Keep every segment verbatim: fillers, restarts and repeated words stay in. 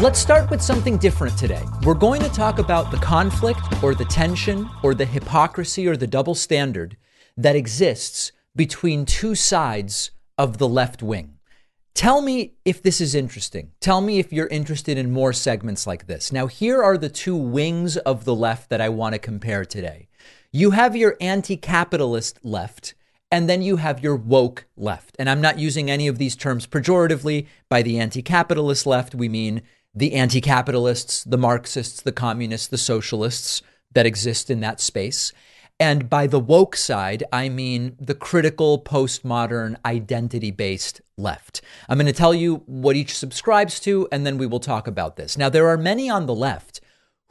Let's start with something different today. We're going to talk about the conflict or the tension or the hypocrisy or the double standard that exists between two sides of the left wing. Tell me if this is interesting. Tell me if you're interested in more segments like this. Now, here are the two wings of the left that I want to compare today. You have your anti-capitalist left, and then you have your woke left. And I'm not using any of these terms pejoratively. By the anti-capitalist left, we mean the anti-capitalists, the Marxists, the communists, the socialists that exist in that space. And by the woke side, I mean the critical postmodern identity-based left. I'm going to tell you what each subscribes to, and then we will talk about this. Now, there are many on the left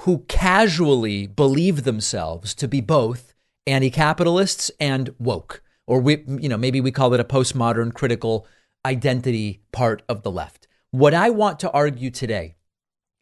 who casually believe themselves to be both anti-capitalists and woke, or we, you know, maybe we call it a postmodern critical identity part of the left. What I want to argue today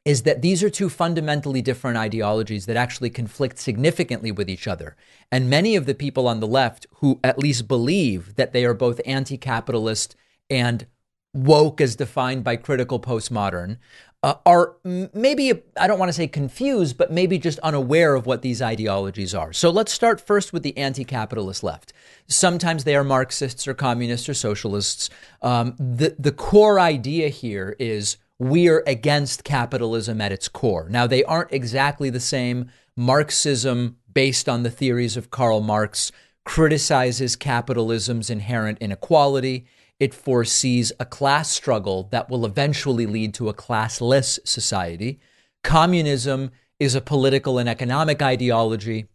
is that these are two fundamentally different ideologies that actually conflict significantly with each other. And many of the people on the left who at least believe that they are both anti-capitalist and woke as defined by critical postmodern uh, are maybe, I don't want to say confused, but maybe just unaware of what these ideologies are. So let's start first with the anti-capitalist left. Sometimes they are Marxists or communists or socialists. Um, the, the core idea here is we are against capitalism at its core. Now, they aren't exactly the same. Marxism, based on the theories of Karl Marx, criticizes capitalism's inherent inequality. It foresees a class struggle that will eventually lead to a classless society. Communism is a political and economic ideology.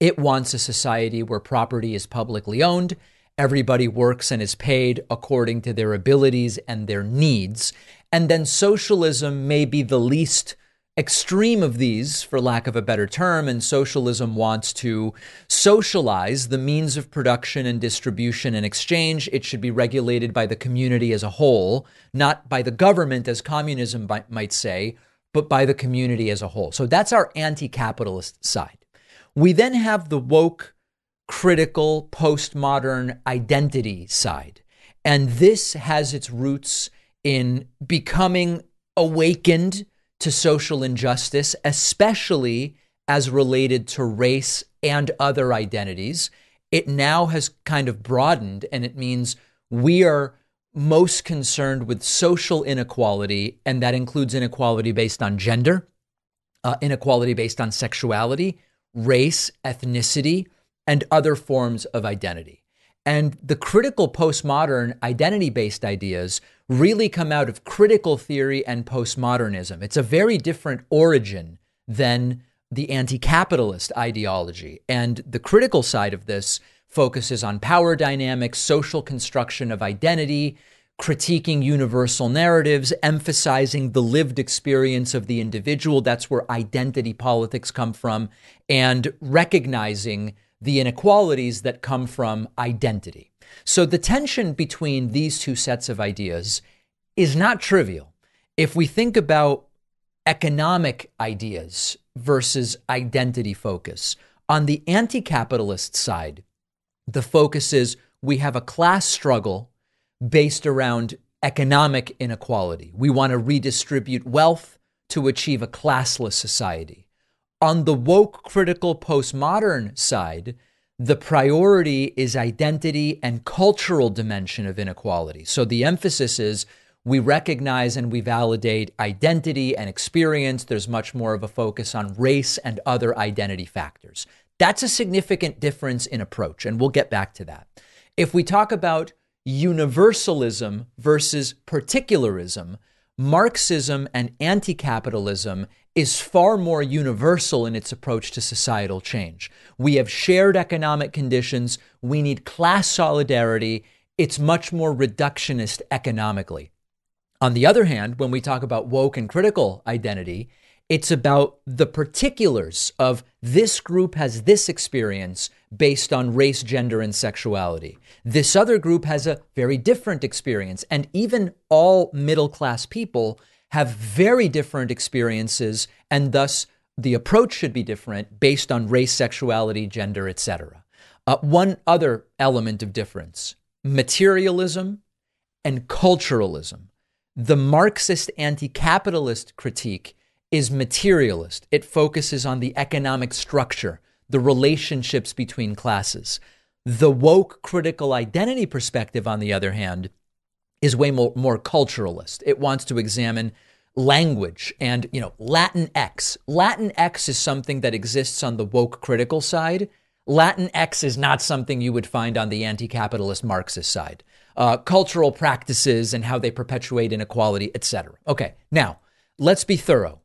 It wants a society where property is publicly owned. Everybody works and is paid according to their abilities and their needs. And then socialism may be the least extreme of these, for lack of a better term. And socialism wants to socialize the means of production and distribution and exchange. It should be regulated by the community as a whole, not by the government, as communism might say, but by the community as a whole. So that's our anti-capitalist side. We then have the woke, critical, postmodern identity side. And this has its roots in becoming awakened to social injustice, especially as related to race and other identities. It now has kind of broadened, and it means we are most concerned with social inequality, and that includes inequality based on gender, uh, inequality based on sexuality, race, ethnicity, and other forms of identity. And the critical postmodern identity-based ideas really come out of critical theory and postmodernism. It's a very different origin than the anti-capitalist ideology. And the critical side of this focuses on power dynamics, social construction of identity, critiquing universal narratives, emphasizing the lived experience of the individual. That's where identity politics come from, and recognizing the inequalities that come from identity. So the tension between these two sets of ideas is not trivial. If we think about economic ideas versus identity focus, on the anti-capitalist side, the focus is we have a class struggle based around economic inequality. We want to redistribute wealth to achieve a classless society. On the woke, critical, postmodern side, the priority is identity and cultural dimension of inequality. So the emphasis is we recognize and we validate identity and experience. There's much more of a focus on race and other identity factors. That's a significant difference in approach, and we'll get back to that. If we talk about universalism versus particularism, Marxism and anti-capitalism is far more universal in its approach to societal change. We have shared economic conditions. We need class solidarity. It's much more reductionist economically. On the other hand, when we talk about woke and critical identity, it's about the particulars of this group has this experience based on race, gender, and sexuality. This other group has a very different experience. And even all middle-class people have very different experiences, and thus the approach should be different based on race, sexuality, gender, et cetera. Uh, one other element of difference, materialism and culturalism. The Marxist anti-capitalist critique is materialist. It focuses on the economic structure, the relationships between classes. The woke critical identity perspective, on the other hand, is way more, more culturalist. It wants to examine language and, you know, Latinx. Latinx is something that exists on the woke critical side. Latinx is not something you would find on the anti-capitalist Marxist side. Uh, cultural practices and how they perpetuate inequality, et cetera. Okay, now let's be thorough.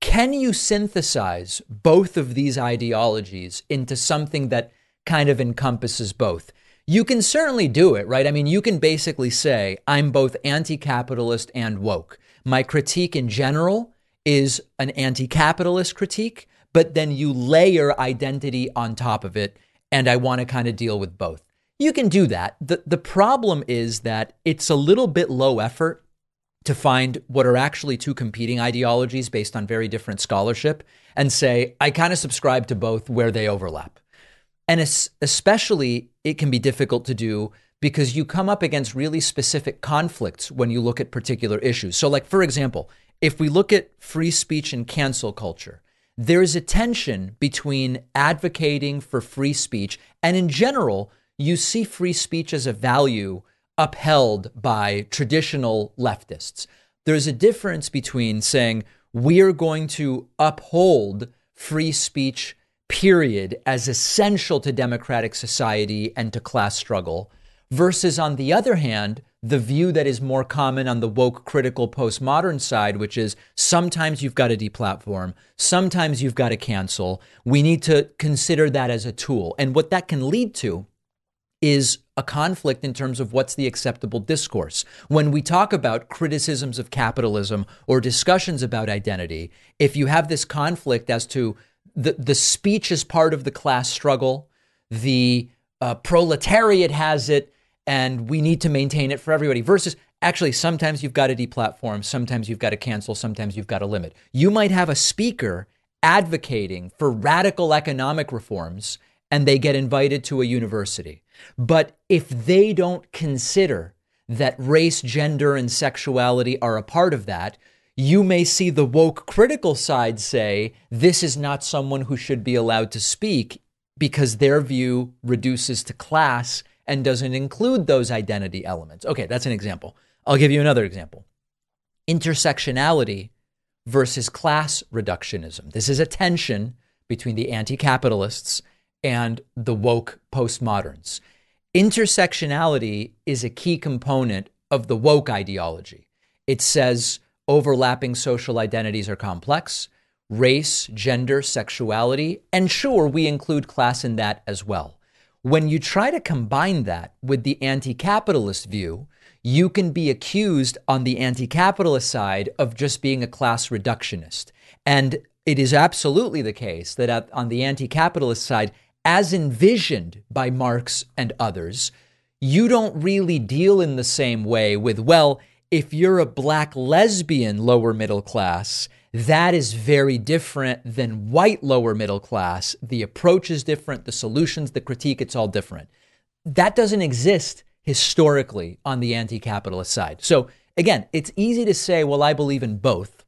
Can you synthesize both of these ideologies into something that kind of encompasses both? You can certainly do it, right? I mean, you can basically say, I'm both anti-capitalist and woke. My critique in general is an anti-capitalist critique, but then you layer identity on top of it, and I want to kind of deal with both. You can do that. The, the problem is that it's a little bit low effort to find what are actually two competing ideologies based on very different scholarship and say, I kind of subscribe to both where they overlap. And es- especially it can be difficult to do because you come up against really specific conflicts when you look at particular issues. So like, for example, if we look at free speech and cancel culture, there is a tension between advocating for free speech and, in general, you see free speech as a value upheld by traditional leftists. There's a difference between saying we're going to uphold free speech, period, as essential to democratic society and to class struggle, versus, on the other hand, the view that is more common on the woke critical postmodern side, which is sometimes you've got to deplatform, sometimes you've got to cancel. We need to consider that as a tool. And what that can lead to is a conflict in terms of what's the acceptable discourse. When we talk about criticisms of capitalism or discussions about identity, if you have this conflict as to the, the speech is part of the class struggle, the uh, proletariat has it, and we need to maintain it for everybody, versus actually sometimes you've got to deplatform, sometimes you've got to cancel, sometimes you've got to limit. You might have a speaker advocating for radical economic reforms and they get invited to a university. But if they don't consider that race, gender, and sexuality are a part of that, you may see the woke critical side say, this is not someone who should be allowed to speak because their view reduces to class and doesn't include those identity elements. Okay, that's an example. I'll give you another example. Intersectionality versus class reductionism. This is a tension between the anti-capitalists and the woke postmoderns. Intersectionality is a key component of the woke ideology. It says overlapping social identities are complex, race, gender, sexuality, and sure, we include class in that as well. When you try to combine that with the anti-capitalist view, you can be accused on the anti-capitalist side of just being a class reductionist. And it is absolutely the case that on the anti-capitalist side, as envisioned by Marx and others, you don't really deal in the same way with, well, if you're a black lesbian lower middle class, that is very different than white lower middle class. The approach is different, the solutions, the critique, it's all different. That doesn't exist historically on the anti-capitalist side. So again, it's easy to say, well, I believe in both.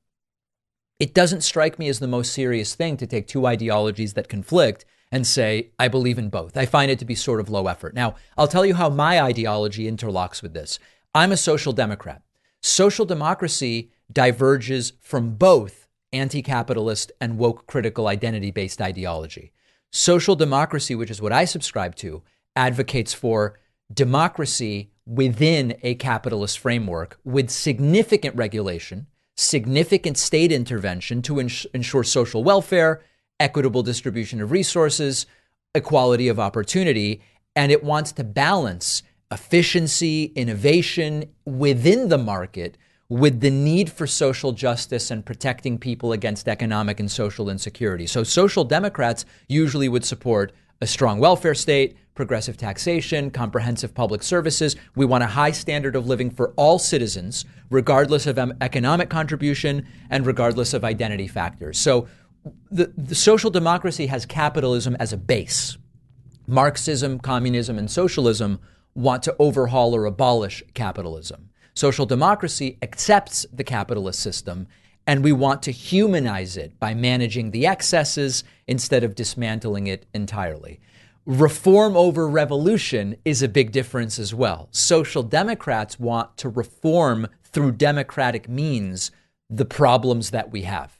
It doesn't strike me as the most serious thing to take two ideologies that conflict and say, I believe in both. I find it to be sort of low effort. Now, I'll tell you how my ideology interlocks with this. I'm a social democrat. Social democracy diverges from both anti-capitalist and woke critical identity-based ideology. Social democracy, which is what I subscribe to, advocates for democracy within a capitalist framework with significant regulation, significant state intervention to ins- ensure social welfare, equitable distribution of resources, equality of opportunity, and it wants to balance efficiency, innovation within the market with the need for social justice and protecting people against economic and social insecurity. So social democrats usually would support a strong welfare state, progressive taxation, comprehensive public services. We want a high standard of living for all citizens, regardless of economic contribution and regardless of identity factors. So The, the social democracy has capitalism as a base. Marxism, communism, and socialism want to overhaul or abolish capitalism. Social democracy accepts the capitalist system, and we want to humanize it by managing the excesses instead of dismantling it entirely. Reform over revolution is a big difference as well. Social democrats want to reform through democratic means the problems that we have.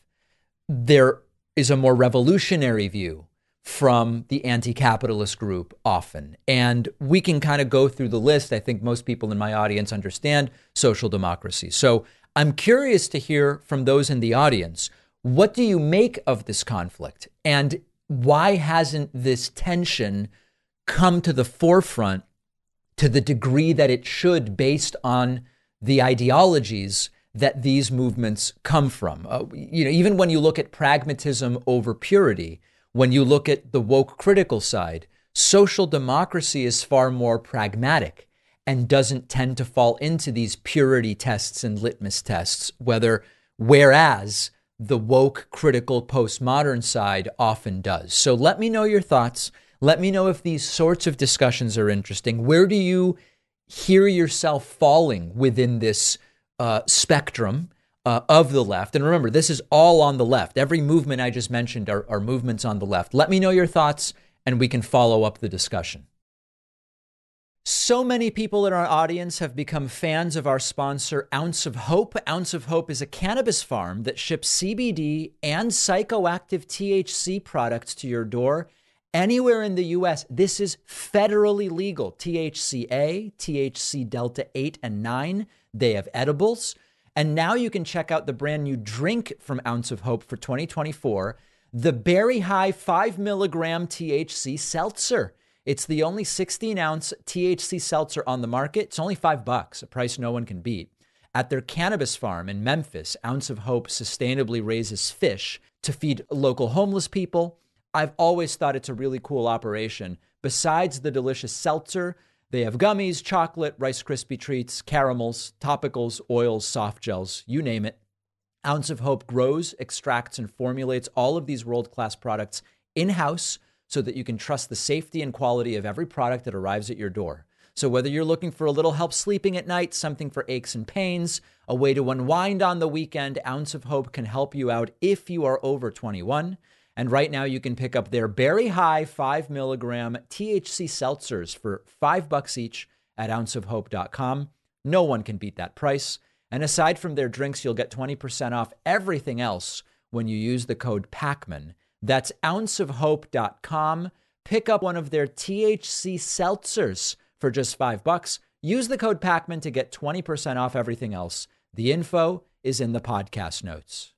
There is a more revolutionary view from the anti-capitalist group often. And we can kind of go through the list. I think most people in my audience understand social democracy. So I'm curious to hear from those in the audience. What do you make of this conflict? And why hasn't this tension come to the forefront to the degree that it should, based on the ideologies that these movements come from? Uh, you know, even when you look at pragmatism over purity, when you look at the woke critical side, social democracy is far more pragmatic and doesn't tend to fall into these purity tests and litmus tests, whether, whereas the woke critical postmodern side often does. So let me know your thoughts. Let me know if these sorts of discussions are interesting. Where do you hear yourself falling within this uh, spectrum uh, of the left? And remember, this is all on the left. Every movement I just mentioned are, are movements on the left. Let me know your thoughts and we can follow up the discussion. So many people in our audience have become fans of our sponsor, Ounce of Hope. Ounce of Hope is a cannabis farm that ships C B D and psychoactive T H C products to your door anywhere in the U S. This is federally legal. T H C A, T H C Delta eight and nine. They have edibles. And now you can check out the brand new drink from Ounce of Hope for twenty twenty-four, the Berry High five milligram T H C Seltzer. It's the only sixteen ounce T H C seltzer on the market. It's only five bucks, a price no one can beat. At their cannabis farm in Memphis, Ounce of Hope sustainably raises fish to feed local homeless people. I've always thought it's a really cool operation. Besides the delicious seltzer, they have gummies, chocolate, Rice Krispie treats, caramels, topicals, oils, soft gels, you name it. Ounce of Hope grows, extracts, and formulates all of these world-class products in-house, so that you can trust the safety and quality of every product that arrives at your door. So whether you're looking for a little help sleeping at night, something for aches and pains, a way to unwind on the weekend, Ounce of Hope can help you out if you are over twenty-one. And right now you can pick up their Berry High five milligram T H C seltzers for five bucks each at ounce of hope dot com. No one can beat that price. And aside from their drinks, you'll get twenty percent off everything else when you use the code Pakman. That's ounce of hope dot com. Pick up one of their T H C seltzers for just five bucks. Use the code Pakman to get twenty percent off everything else. The info is in the podcast notes.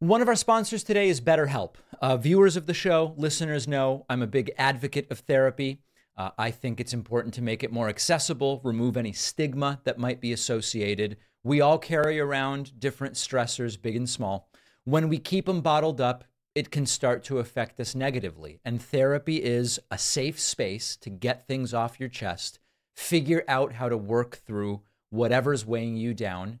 One of our sponsors today is BetterHelp. Uh, viewers of the show, listeners know I'm a big advocate of therapy. Uh, I think it's important to make it more accessible, remove any stigma that might be associated. We all carry around different stressors, big and small. When we keep them bottled up, it can start to affect us negatively. And therapy is a safe space to get things off your chest, figure out how to work through whatever's weighing you down.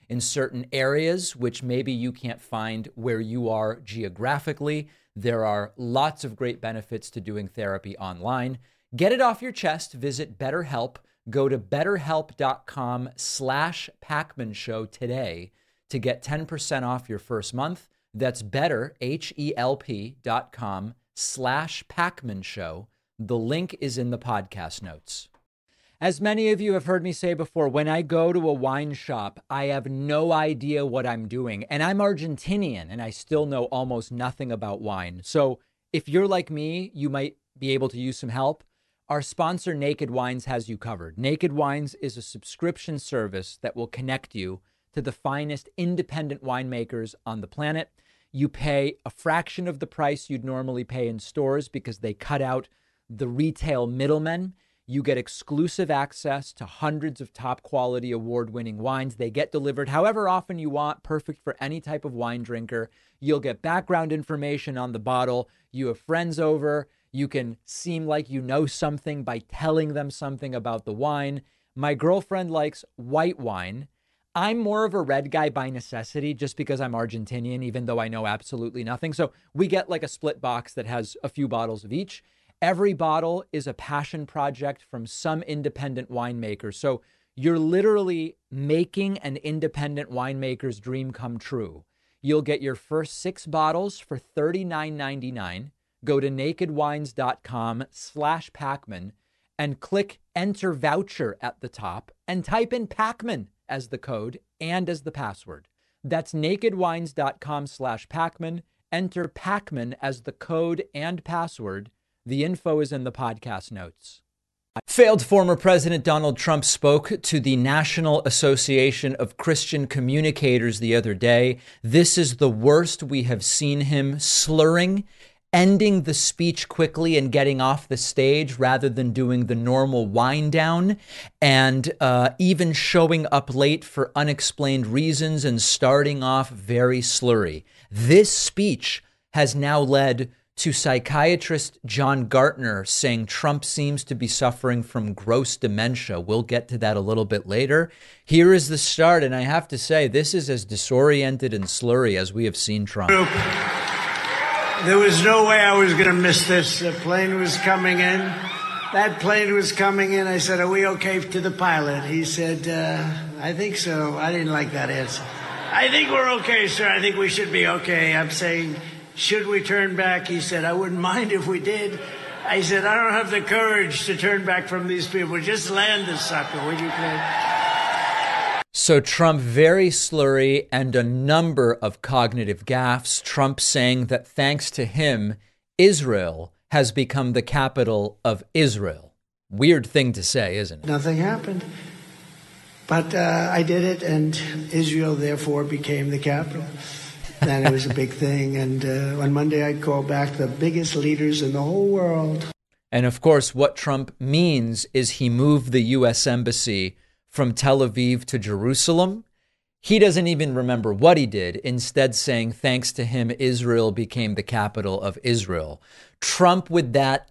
in certain areas, which maybe you can't find where you are geographically. There are lots of great benefits to doing therapy online. Get it off your chest. Visit BetterHelp. Go to betterhelp.com slash Pakman Show today to get ten percent off your first month. That's better, H E L P dot com slash Pakman Show. The link is in the podcast notes. As many of you have heard me say before, when I go to a wine shop, I have no idea what I'm doing. And I'm Argentinian, and I still know almost nothing about wine. So if you're like me, you might be able to use some help. Our sponsor, Naked Wines, has you covered. Naked Wines is a subscription service that will connect you to the finest independent winemakers on the planet. You pay a fraction of the price you'd normally pay in stores because they cut out the retail middlemen. You get exclusive access to hundreds of top quality award-winning wines. They get delivered however often you want, perfect for any type of wine drinker. You'll get background information on the bottle. You have friends over. You can seem like you know something by telling them something about the wine. My girlfriend likes white wine. I'm more of a red guy by necessity just because I'm Argentinian, even though I know absolutely nothing. So we get like a split box that has a few bottles of each. Every bottle is a passion project from some independent winemaker. So you're literally making an independent winemaker's dream come true. You'll get your first six bottles for thirty-nine ninety-nine. Go to nakedwines.com slash Pakman and click enter voucher at the top and type in Pakman as the code and as the password. That's nakedwines.com slash Pakman. Enter Pakman as the code and password. The info is in the podcast notes. Failed former President Donald Trump spoke to the National Association of Christian Communicators the other day. This is the worst we have seen him, slurring, ending the speech quickly and getting off the stage rather than doing the normal wind down, and uh, even showing up late for unexplained reasons and starting off very slurry. This speech has now led to psychiatrist John Gartner saying Trump seems to be suffering from gross dementia. We'll get to that a little bit later. Here is the start, and I have to say, this is as disoriented and slurry as we have seen Trump. There was no way I was going to miss this. The plane was coming in. That plane was coming in. I said, are we okay to the pilot? He said, uh, I think so. I didn't like that answer. I think we're okay, sir. I think we should be okay. I'm saying, should we turn back? He said, I wouldn't mind if we did. I said, I don't have the courage to turn back from these people. Just land this sucker, would you please? So Trump, very slurry and a number of cognitive gaffes. Trump saying that thanks to him, Israel has become the capital of Israel. Weird thing to say, isn't it? Nothing happened. But uh, I did it, and Israel, therefore, became the capital. And it was a big thing. And uh, on Monday, I'd call back the biggest leaders in the whole world. And of course, what Trump means is he moved the U S embassy from Tel Aviv to Jerusalem. He doesn't even remember what he did, instead saying, thanks to him, Israel became the capital of Israel. Trump, with that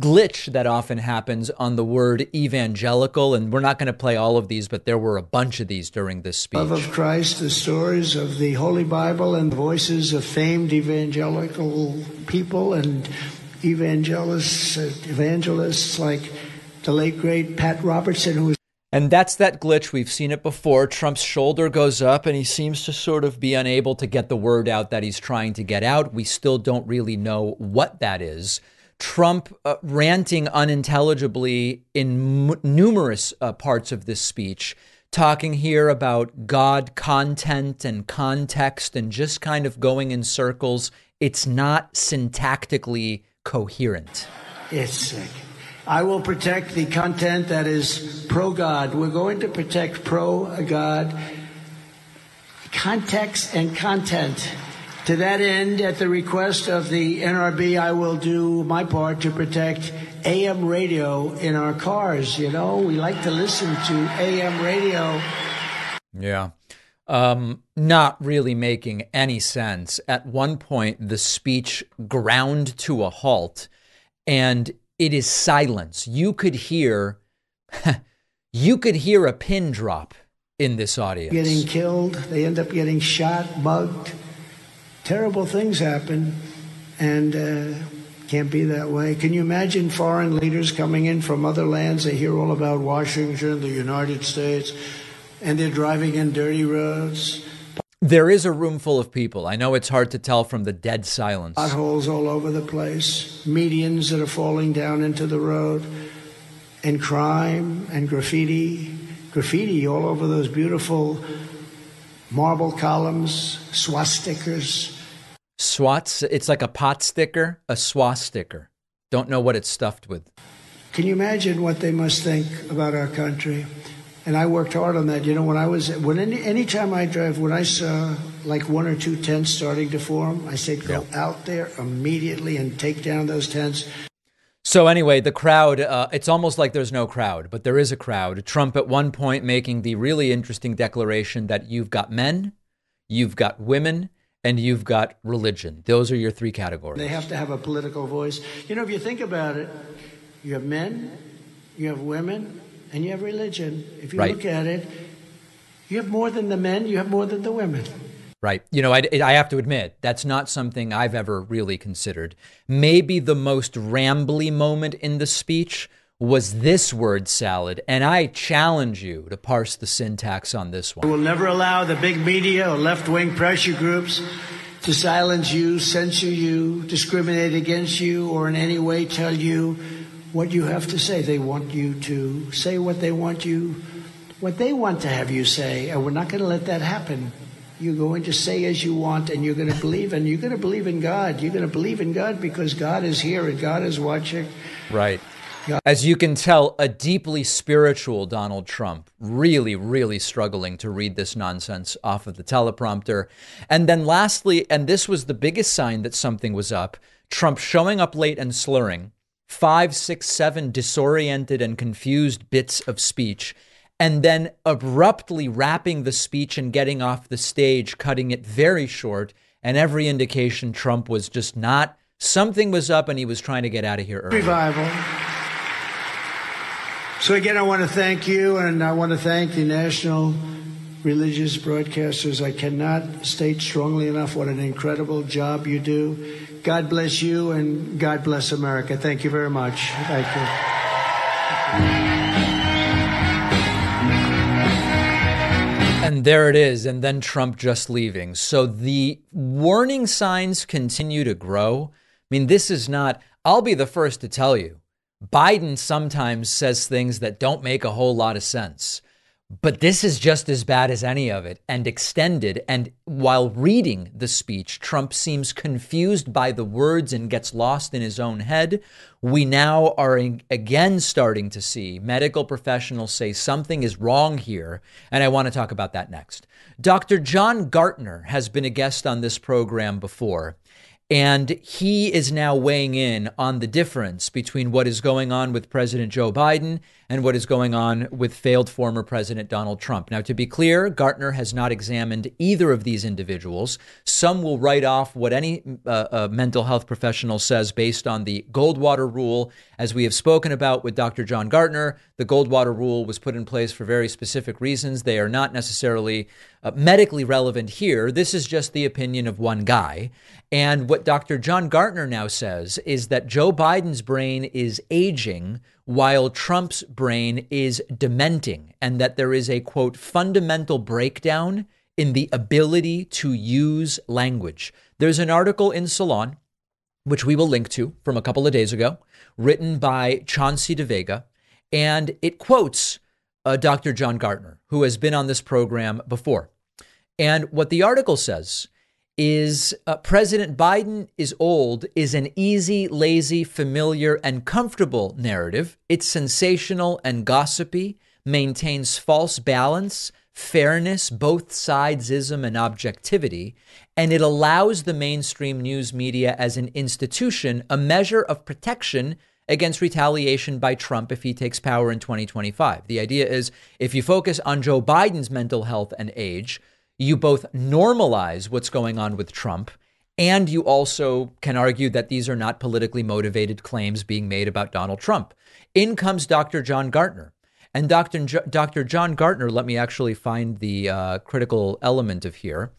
glitch that often happens on the word evangelical, and we're not going to play all of these, but there were a bunch of these during this speech. Love of Christ, the stories of the Holy Bible, and the voices of famed evangelical people and evangelists, evangelists like the late great Pat Robertson, who was. And that's that glitch. We've seen it before. Trump's shoulder goes up and he seems to sort of be unable to get the word out that he's trying to get out. We still don't really know what that is. Trump uh, ranting unintelligibly in m- numerous uh, parts of this speech, talking here about God, content and context, and just kind of going in circles. It's not syntactically coherent. It's sick. I will protect the content that is pro-God. We're going to protect pro-God context and content. To that end, at the request of the N R B, I will do my part to protect A M radio in our cars. You know, we like to listen to A M radio. Yeah, um, not really making any sense. At one point, the speech ground to a halt and it is silence. You could hear you could hear a pin drop in this audience. Getting killed. They end up getting shot, mugged. Terrible things happen, and uh, can't be that way. Can you imagine foreign leaders coming in from other lands? They hear all about Washington, the United States, and they're driving in dirty roads. There is a room full of people. I know it's hard to tell from the dead silence. Potholes all over the place, medians that are falling down into the road, and crime and graffiti. Graffiti all over those beautiful marble columns, swastikas. Swats, it's like a pot sticker, a swastika. Don't know what it's stuffed with. Can you imagine what they must think about our country? And I worked hard on that. You know, when I was, when any, any time I drive, when I saw like one or two tents starting to form, I said, go yeah. out there immediately and take down those tents. So anyway, the crowd, uh, it's almost like there's no crowd, but there is a crowd. Trump at one point making the really interesting declaration that you've got men, you've got women, and you've got religion. Those are your three categories. They have to have a political voice. You know, if you think about it, you have men, you have women, and you have religion. If you right. look at it, you have more than the men, you have more than the women. Right. You know, I, I have to admit, that's not something I've ever really considered. Maybe the most rambly moment in the speech was this word salad. And I challenge you to parse the syntax on this one. We will never allow the big media or left-wing pressure groups to silence you, censor you, discriminate against you, or in any way tell you what you have to say. They want you to say what they want you, what they want to have you say, and we're not going to let that happen. You're going to say as you want, and you're going to believe, and you're going to believe in God. You're going to believe in God because God is here and God is watching. Right. God. As you can tell, a deeply spiritual Donald Trump, really, really struggling to read this nonsense off of the teleprompter. And then lastly, and this was the biggest sign that something was up, Trump showing up late and slurring, five, six, seven disoriented and confused bits of speech, and then abruptly wrapping the speech and getting off the stage, cutting it very short. And every indication Trump was just not, something was up and he was trying to get out of here early. Revival. So again, I want to thank you and I want to thank the national religious broadcasters. I cannot state strongly enough what an incredible job you do. God bless you and God bless America. Thank you very much. Thank you. Thank you. And there it is. And then Trump just leaving. So the warning signs continue to grow. I mean, this is not, I'll be the first to tell you, Biden sometimes says things that don't make a whole lot of sense, but this is just as bad as any of it and extended. And while reading the speech, Trump seems confused by the words and gets lost in his own head. We now are again starting to see medical professionals say something is wrong here. And I want to talk about that next. Doctor John Gartner has been a guest on this program before, and he is now weighing in on the difference between what is going on with President Joe Biden and what is going on with failed former President Donald Trump. Now, to be clear, Gartner has not examined either of these individuals. Some will write off what any uh, uh, mental health professional says based on the Goldwater rule. As we have spoken about with Doctor John Gartner, the Goldwater rule was put in place for very specific reasons. They are not necessarily uh, medically relevant here. This is just the opinion of one guy. And what Doctor John Gartner now says is that Joe Biden's brain is aging while Trump's brain is dementing, and that there is a, quote, fundamental breakdown in the ability to use language. There's an article in Salon, which we will link to, from a couple of days ago, written by Chauncey DeVega, and it quotes uh, Doctor John Gartner, who has been on this program before. And what the article says is uh, President Biden is old is an easy, lazy, familiar, and comfortable narrative. It's sensational and gossipy, maintains false balance, fairness, both sidesism and objectivity, and it allows the mainstream news media as an institution a measure of protection against retaliation by Trump if he takes power in twenty twenty-five. The idea is if you focus on Joe Biden's mental health and age, you both normalize what's going on with Trump, and you also can argue that these are not politically motivated claims being made about Donald Trump. In comes Doctor John Gartner. And Doctor Jo- Doctor John Gartner, let me actually find the uh, critical element of here.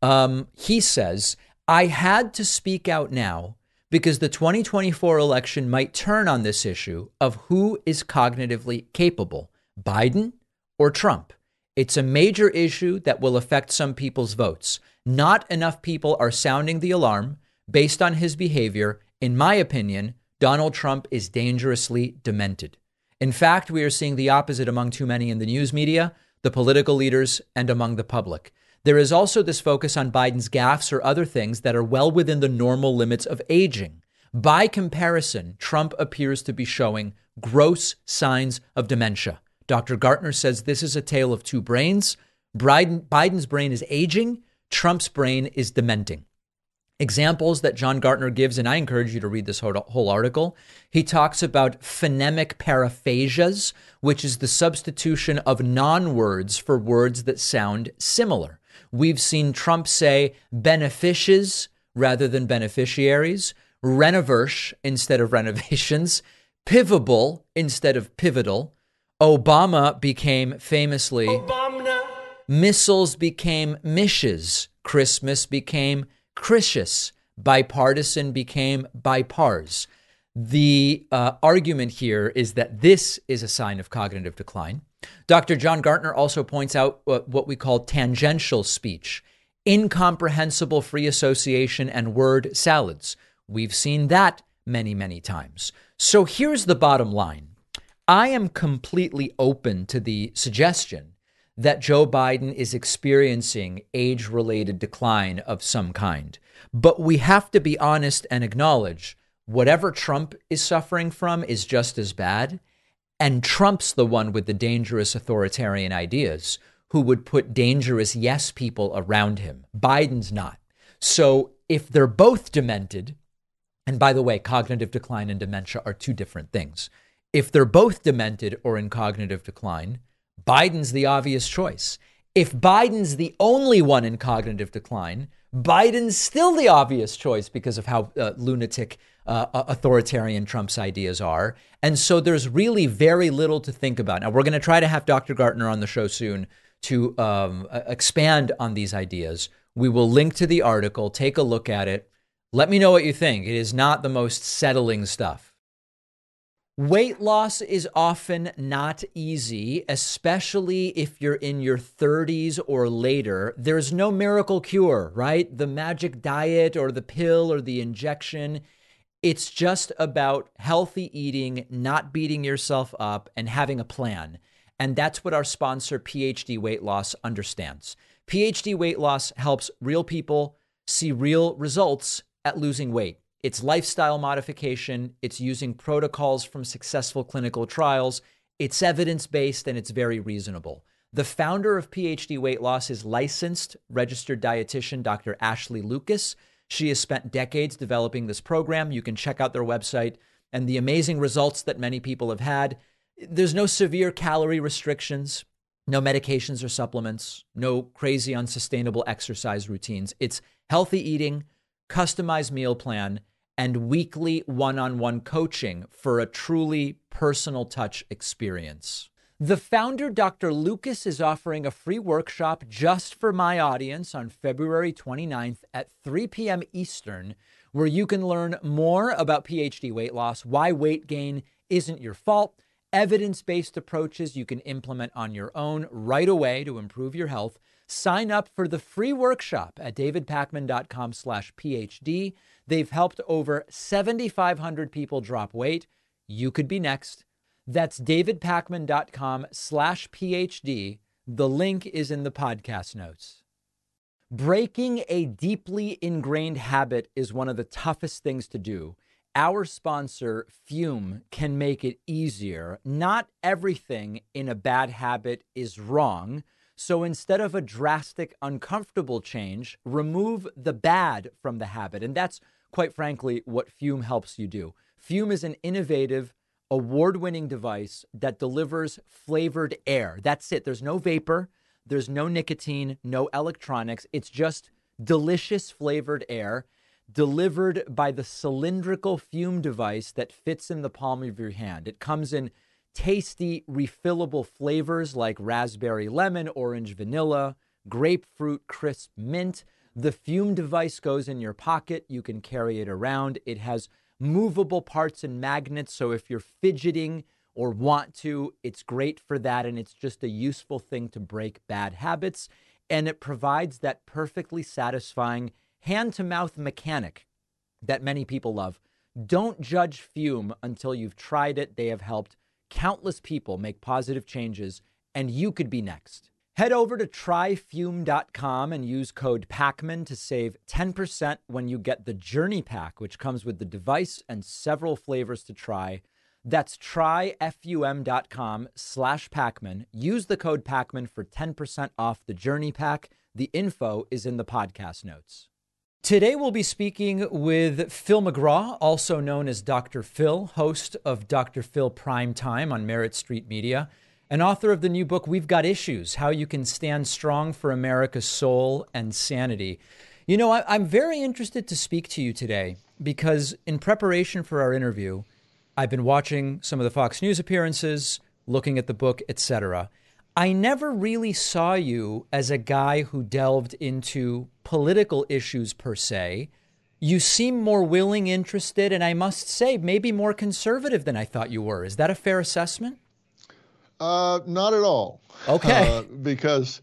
Um, he says, I had to speak out now because the twenty twenty-four election might turn on this issue of who is cognitively capable, Biden or Trump. It's a major issue that will affect some people's votes. Not enough people are sounding the alarm. Based on his behavior, in my opinion, Donald Trump is dangerously demented. In fact, we are seeing the opposite among too many in the news media, the political leaders, and among the public. There is also this focus on Biden's gaffes or other things that are well within the normal limits of aging. By comparison, Trump appears to be showing gross signs of dementia. Doctor Gartner says this is a tale of two brains. Biden, Biden's brain is aging. Trump's brain is dementing. examples that John Gartner gives, and I encourage you to read this whole, whole article. He talks about phonemic paraphasias, which is the substitution of non-words for words that sound similar. We've seen Trump say benefices rather than beneficiaries, renoverse instead of renovations, pivable instead of pivotal. Obama became famously Obama. Missiles became mishes. Christmas became Cricious. Bipartisan became bipars. The uh, argument here is that this is a sign of cognitive decline. Doctor John Gartner also points out uh, what we call tangential speech, incomprehensible free association and word salads. We've seen that many, many times. So here's the bottom line. I am completely open to the suggestion that Joe Biden is experiencing age-related decline of some kind. But we have to be honest and acknowledge whatever Trump is suffering from is just as bad. And Trump's the one with the dangerous authoritarian ideas who would put dangerous yes people around him. Biden's not. So if they're both demented, and by the way, cognitive decline and dementia are two different things. If they're both demented or in cognitive decline, Biden's the obvious choice. If Biden's the only one in cognitive decline, Biden's still the obvious choice because of how uh, lunatic uh, authoritarian Trump's ideas are. And so there's really very little to think about. Now, we're going to try to have Doctor Gartner on the show soon to um, expand on these ideas. We will link to the article. Take a look at it. Let me know what you think. It is not the most settling stuff. Weight loss is often not easy, especially if you're in your thirties or later. There's no miracle cure, right? The magic diet or the pill or the injection. It's just about healthy eating, not beating yourself up, and having a plan. And that's what our sponsor, P H D Weight Loss, understands. P H D Weight Loss helps real people see real results at losing weight. It's lifestyle modification. It's using protocols from successful clinical trials. It's evidence-based, and it's very reasonable. The founder of P H D Weight Loss is licensed registered dietitian, Doctor Ashley Lucas. She has spent decades developing this program. You can check out their website and the amazing results that many people have had. There's no severe calorie restrictions, no medications or supplements, no crazy unsustainable exercise routines. It's healthy eating, customized meal plan, and weekly one-on-one coaching for a truly personal touch experience. The founder, Doctor Lucas, is offering a free workshop just for my audience on February twenty-ninth at three p.m. Eastern, where you can learn more about P H D Weight Loss, why weight gain isn't your fault, evidence-based approaches you can implement on your own right away to improve your health. Sign up for the free workshop at davidpakman.com slash PhD. They've helped over seventy-five hundred people drop weight. You could be next. That's davidpakman.com slash PhD. The link is in the podcast notes. Breaking a deeply ingrained habit is one of the toughest things to do. Our sponsor, Füm, can make it easier. Not everything in a bad habit is wrong. So instead of a drastic, uncomfortable change, remove the bad from the habit. And that's, quite frankly, what Füm helps you do. Füm is an innovative, award-winning device that delivers flavored air. That's it. There's no vapor. There's no nicotine, no electronics. It's just delicious flavored air delivered by the cylindrical Füm device that fits in the palm of your hand. It comes in tasty, refillable flavors like raspberry lemon, orange vanilla, grapefruit, crisp mint. The Füm device goes in your pocket. You can carry it around. It has movable parts and magnets. So if you're fidgeting or want to, it's great for that. And it's just a useful thing to break bad habits. And it provides that perfectly satisfying hand-to-mouth mechanic that many people love. Don't judge Füm until you've tried it. They have helped countless people make positive changes, and you could be next. Head over to try füm dot com and use code PACMAN to save ten percent when you get the Journey Pack, which comes with the device and several flavors to try. That's try füm dot com slash PACMAN. Use the code PACMAN for ten percent off the Journey Pack. The info is in the podcast notes. Today we'll be speaking with Phil McGraw, also known as Doctor Phil, host of Doctor Phil Prime Time on Merritt Street Media, and author of the new book, We've Got Issues, How You Can Stand Strong for America's Soul and Sanity. You know, I, I'm very interested to speak to you today because in preparation for our interview, I've been watching some of the Fox News appearances, looking at the book, et cetera. I never really saw you as a guy who delved into political issues per se. You seem more willing, interested, and I must say, maybe more conservative than I thought you were. Is that a fair assessment? Uh, not at all. Okay. Uh, because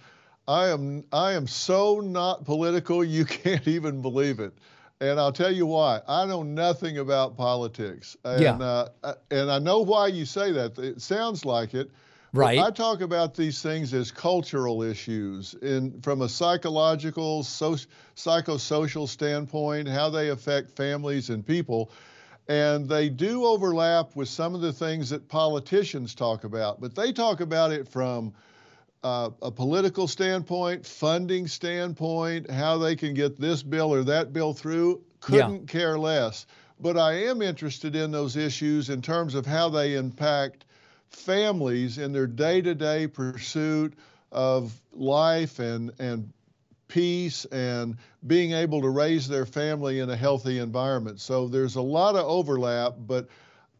I am I am so not political, you can't even believe it. And I'll tell you why. I know nothing about politics. And, yeah. uh, and I know why you say that. It sounds like it. Right. I talk about these things as cultural issues in, from a psychological, so, psychosocial standpoint, how they affect families and people. And they do overlap with some of the things that politicians talk about, but they talk about it from uh, a political standpoint, funding standpoint, how they can get this bill or that bill through. Couldn't yeah. care less. But I am interested in those issues in terms of how they impact families in their day-to-day pursuit of life and, and peace and being able to raise their family in a healthy environment. So there's a lot of overlap, but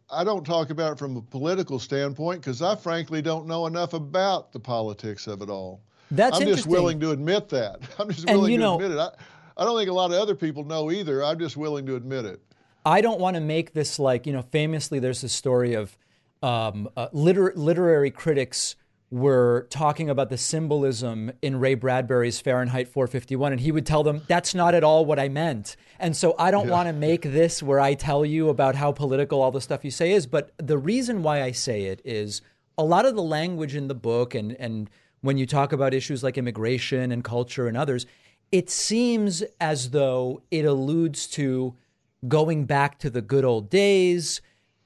I don't talk about it from a political standpoint because I frankly don't know enough about the politics of it all. That's I'm just willing to admit that. I'm just willing to know, admit it. I, I don't think a lot of other people know either. I'm just willing to admit it. I don't want to make this like, you know, famously there's the story of Um, uh, liter literary critics were talking about the symbolism in Ray Bradbury's Fahrenheit four fifty-one, and he would tell them, that's not at all what I meant. And so I don't yeah. want to make this where I tell you about how political all the stuff you say is, but the reason why I say it is a lot of the language in the book and, and when you talk about issues like immigration and culture and others, it seems as though it alludes to going back to the good old days,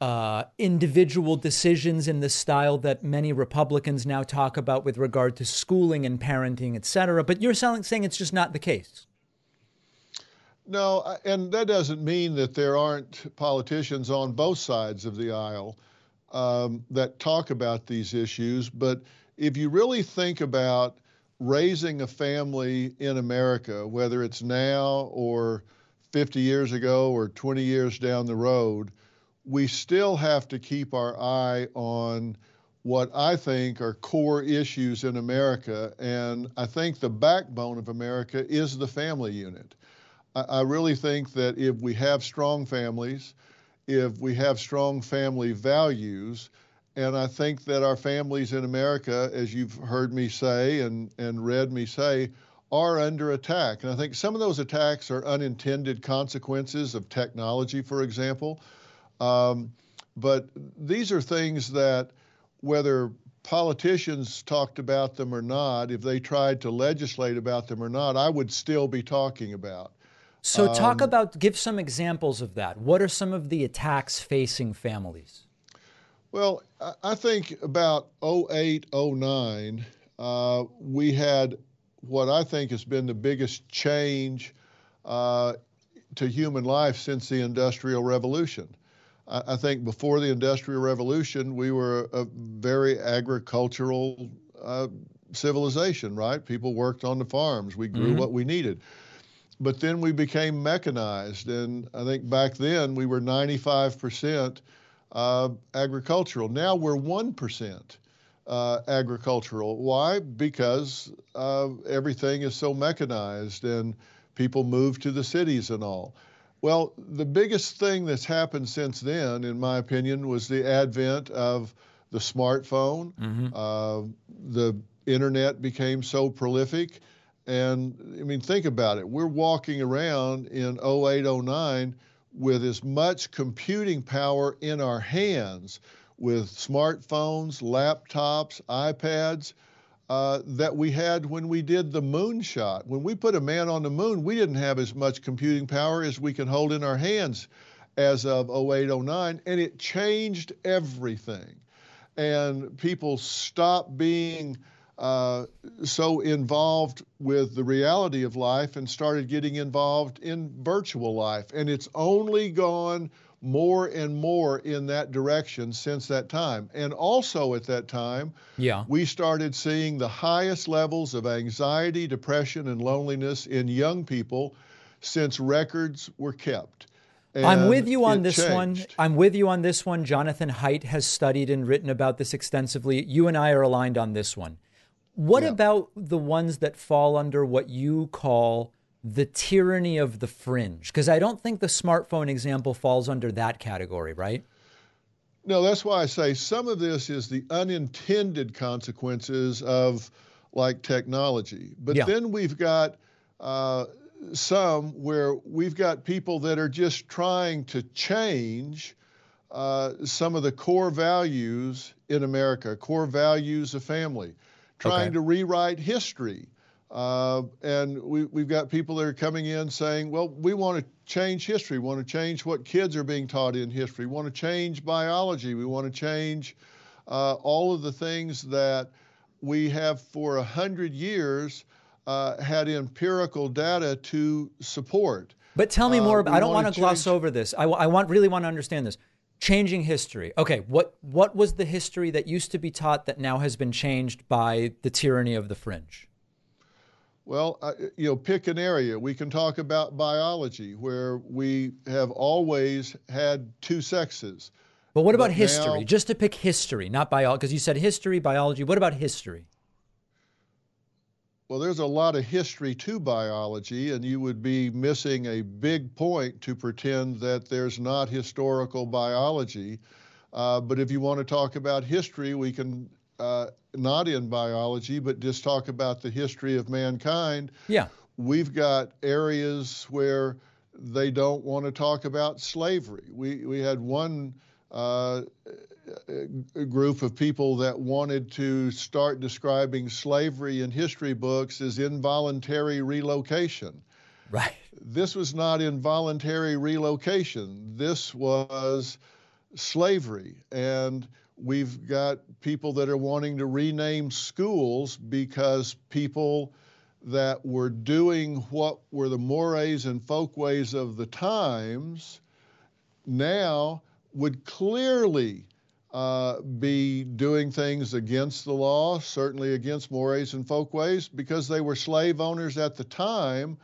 Uh, individual decisions in the style that many Republicans now talk about with regard to schooling and parenting, et cetera. But you're saying it's just not the case. No, and that doesn't mean that there aren't politicians on both sides of the aisle um, that talk about these issues. But if you really think about raising a family in America, whether it's now or fifty years ago or twenty years down the road, we still have to keep our eye on what I think are core issues in America. And I think the backbone of America is the family unit. I, I really think that if we have strong families, if we have strong family values, and I think that our families in America, as you've heard me say and, and read me say, are under attack. And I think some of those attacks are unintended consequences of technology, for example. Um, but these are things that whether politicians talked about them or not, if they tried to legislate about them or not, I would still be talking about. So um, talk about, give some examples of that. What are some of the attacks facing families? Well, I think about oh eight, oh nine, uh, we had what I think has been the biggest change uh, to human life since the Industrial Revolution. I think before the Industrial Revolution, we were a very agricultural uh, civilization, right? People worked on the farms. We grew mm-hmm. what we needed. But then we became mechanized. And I think back then we were ninety-five percent uh, agricultural. Now we're one percent uh, agricultural. Why? Because uh, everything is so mechanized and people move to the cities and all. Well, the biggest thing that's happened since then, in my opinion, was the advent of the smartphone. Mm-hmm. uh, the internet became so prolific. And I mean, think about it. We're walking around in oh eight, oh nine with as much computing power in our hands with smartphones, laptops, iPads Uh, that we had when we did the moon shot. When we put a man on the moon, we didn't have as much computing power as we can hold in our hands as of oh eight, oh nine, and it changed everything. And people stopped being uh, so involved with the reality of life and started getting involved in virtual life. And it's only gone more and more in that direction since that time. And also at that time, yeah. we started seeing the highest levels of anxiety, depression, and loneliness in young people since records were kept. And I'm with you on this changed. one. I'm with you on this one. Jonathan Haidt has studied and written about this extensively. You and I are aligned on this one. What yeah. about the ones that fall under what you call the tyranny of the fringe? Because I don't think the smartphone example falls under that category, right? No, that's why I say some of this is the unintended consequences of like technology. But yeah. then we've got uh, some where we've got people that are just trying to change uh, some of the core values in America, core values of family, trying okay. to rewrite history. Uh, and we, we've got people that are coming in saying, well, we want to change history, we want to change what kids are being taught in history, we want to change biology, we want to change uh, all of the things that we have for a hundred years uh, had empirical data to support. But tell me more, uh, about, I don't want to change... gloss over this. I, I want really want to understand this. Changing history. Okay, what, what was the history that used to be taught that now has been changed by the tyranny of the fringe? Well, uh, you know, pick an area. We can talk about biology, where we have always had two sexes. But what about but history? Now, just to pick history, not biology, because you said history, biology. What about history? Well, there's a lot of history to biology, and you would be missing a big point to pretend that there's not historical biology. Uh, but if you want to talk about history, we can... Uh, not in biology, but just talk about the history of mankind. Yeah. We've got areas where they don't want to talk about slavery. We, we had one uh, group of people that wanted to start describing slavery in history books as involuntary relocation. Right. This was not involuntary relocation. This was slavery. And we've got people that are wanting to rename schools because people that were doing what were the mores and folkways of the times now would clearly uh, be doing things against the law, certainly against mores and folkways, because they were slave owners at the time,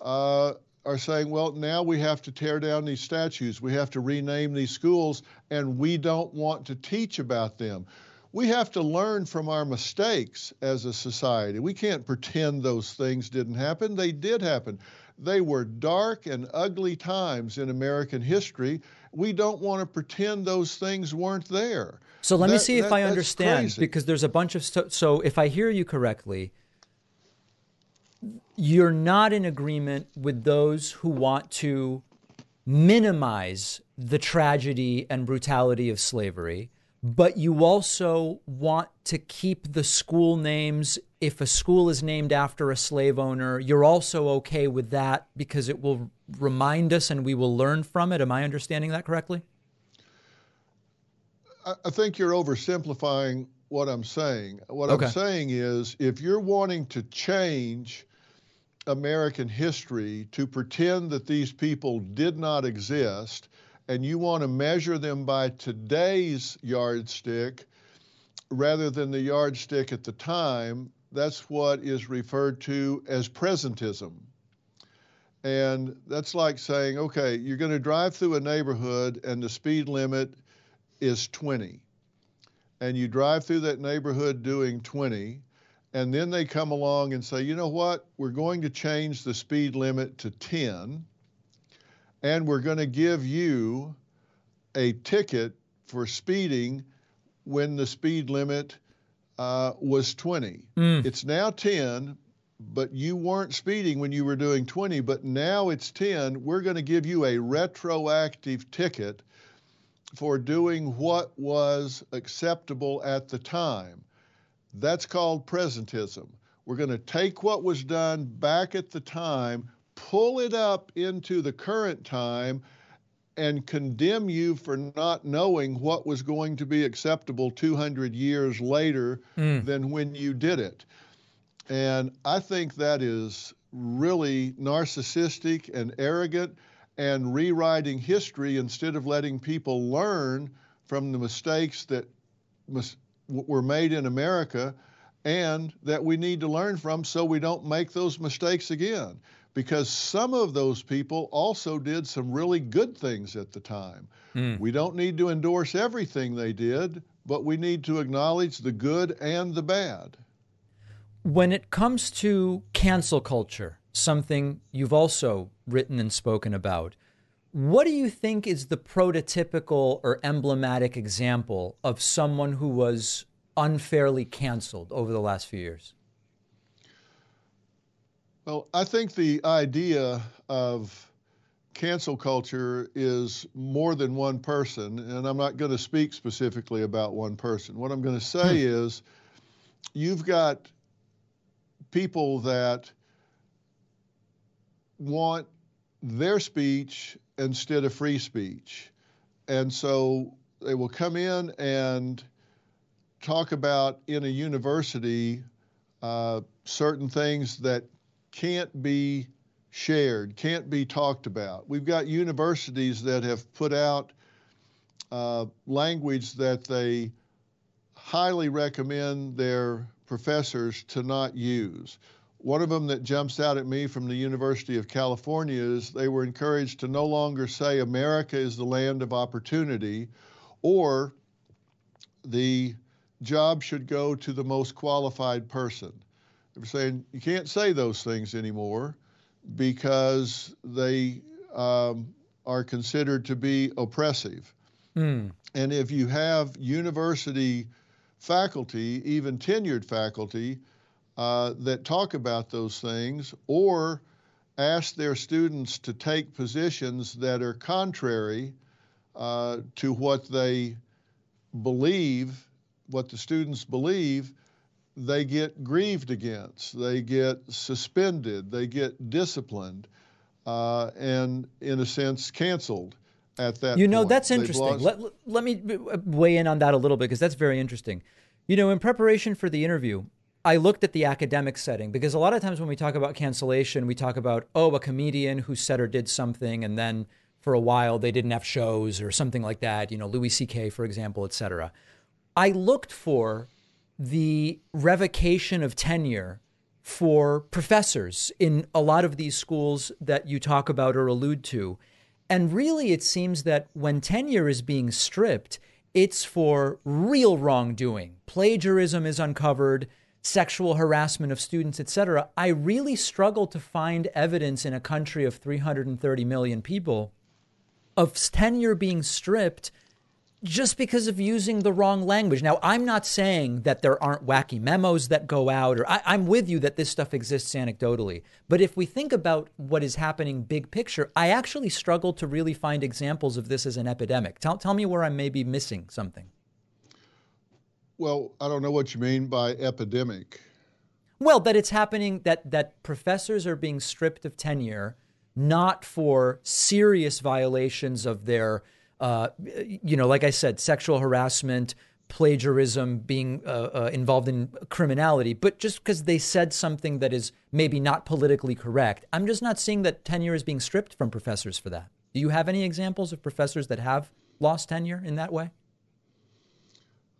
uh, are saying, well, now we have to tear down these statues, we have to rename these schools, and we don't want to teach about them. We have to learn from our mistakes as a society. We can't pretend those things didn't happen. They did happen. They were dark and ugly times in American history. We don't want to pretend those things weren't there. So let that, me see if that, I understand, crazy. Because there's a bunch of stuff. So if I hear you correctly, you're not in agreement with those who want to minimize the tragedy and brutality of slavery, but you also want to keep the school names. If a school is named after a slave owner, you're also okay with that because it will remind us and we will learn from it. Am I understanding that correctly? I think you're oversimplifying what I'm saying. What okay. I'm saying is, if you're wanting to change American history to pretend that these people did not exist, and you want to measure them by today's yardstick rather than the yardstick at the time, that's what is referred to as presentism. And that's like saying, okay, you're going to drive through a neighborhood and the speed limit is twenty. And you drive through that neighborhood doing twenty, and then they come along and say, you know what, we're going to change the speed limit to ten, and we're going to give you a ticket for speeding when the speed limit uh, was twenty. Mm. It's now ten, but you weren't speeding when you were doing twenty, but now it's ten. We're going to give you a retroactive ticket for doing what was acceptable at the time. That's called presentism. We're going to take what was done back at the time, pull it up into the current time, and condemn you for not knowing what was going to be acceptable two hundred years later mm. than when you did it. And I think that is really narcissistic and arrogant and rewriting history instead of letting people learn from the mistakes that mis- were made in America and that we need to learn from so we don't make those mistakes again. Because some of those people also did some really good things at the time. Mm. We don't need to endorse everything they did, but we need to acknowledge the good and the bad. When it comes to cancel culture, something you've also written and spoken about, what do you think is the prototypical or emblematic example of someone who was unfairly canceled over the last few years? Well, I think the idea of cancel culture is more than one person, and I'm not going to speak specifically about one person. What I'm going to say is you've got people that want their speech instead of free speech. And so they will come in and talk about in a university uh, certain things that can't be shared, can't be talked about. We've got universities that have put out uh, language that they highly recommend their professors to not use. One of them that jumps out at me from the University of California is they were encouraged to no longer say America is the land of opportunity or the job should go to the most qualified person. They're saying you can't say those things anymore because they um, are considered to be oppressive. Mm. And if you have university faculty, even tenured faculty, uh, that talk about those things or ask their students to take positions that are contrary uh, to what they believe, what the students believe, they get grieved against, they get suspended, they get disciplined, uh, and in a sense canceled at that point. You know, that's interesting. Let, let me weigh in on that a little bit because that's very interesting. You know, in preparation for the interview, I looked at the academic setting because a lot of times when we talk about cancellation, we talk about, oh, a comedian who said or did something and then for a while they didn't have shows or something like that. You know, Louis C K, for example, et cetera. I looked for the revocation of tenure for professors in a lot of these schools that you talk about or allude to. And really, it seems that when tenure is being stripped, it's for real wrongdoing. Plagiarism is uncovered, sexual harassment of students, et cetera. I really struggle to find evidence in a country of three hundred thirty million people of tenure being stripped just because of using the wrong language. Now, I'm not saying that there aren't wacky memos that go out, or I, I'm with you that this stuff exists anecdotally. But if we think about what is happening big picture, I actually struggle to really find examples of this as an epidemic. Tell, tell me where I may be missing something. Well, I don't know what you mean by epidemic. Well, that it's happening, that, that professors are being stripped of tenure, not for serious violations of their Uh, you know, like I said, sexual harassment, plagiarism, being uh, uh, involved in criminality, but just because they said something that is maybe not politically correct. I'm just not seeing that tenure is being stripped from professors for that. Do you have any examples of professors that have lost tenure in that way?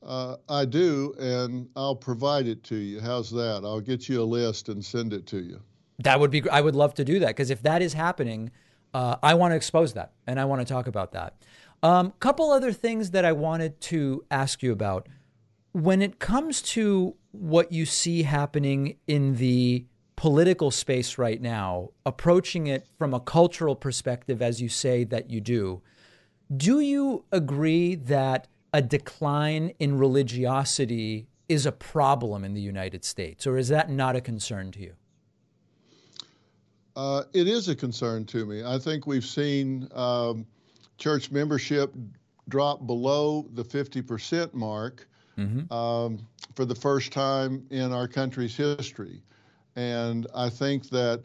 Uh, I do, and I'll provide it to you. How's that? I'll get you a list and send it to you. That would be, I would love to do that, because if that is happening, uh, I want to expose that, and I want to talk about that. Um, couple other things that I wanted to ask you about. When it comes to what you see happening in the political space right now, approaching it from a cultural perspective, as you say that you do, do you agree that a decline in religiosity is a problem in the United States, or is that not a concern to you? Uh, it is a concern to me. I think we've seen um, church membership dropped below the fifty percent mark mm-hmm. um, for the first time in our country's history. And I think that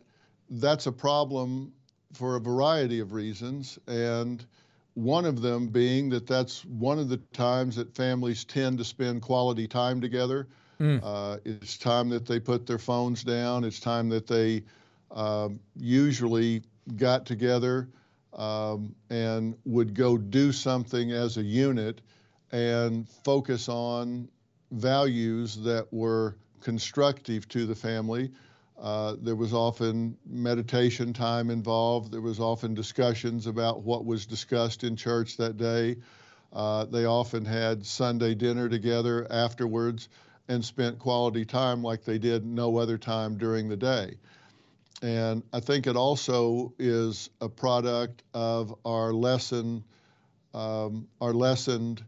that's a problem for a variety of reasons. And one of them being that that's one of the times that families tend to spend quality time together. Mm. Uh, it's time that they put their phones down. It's time that they um, usually got together um, and would go do something as a unit and focus on values that were constructive to the family. Uh, there was often meditation time involved. There was often discussions about what was discussed in church that day. Uh, they often had Sunday dinner together afterwards and spent quality time like they did no other time during the day. And I think it also is a product of our lesson, um, our lessened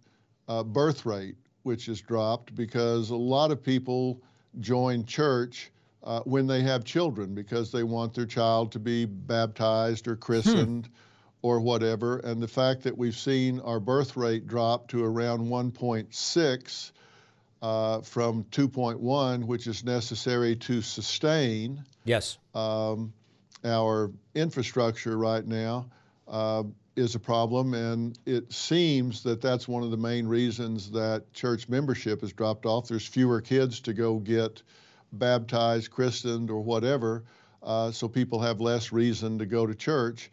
uh, birth rate, which has dropped because a lot of people join church Uh, when they have children because they want their child to be baptized or christened hmm. or whatever. And the fact that we've seen our birth rate drop to around one point six uh, from two point one, which is necessary to sustain yes. um, our infrastructure right now, uh, is a problem. And it seems that that's one of the main reasons that church membership has dropped off. There's fewer kids to go get baptized, christened, or whatever, uh, so people have less reason to go to church,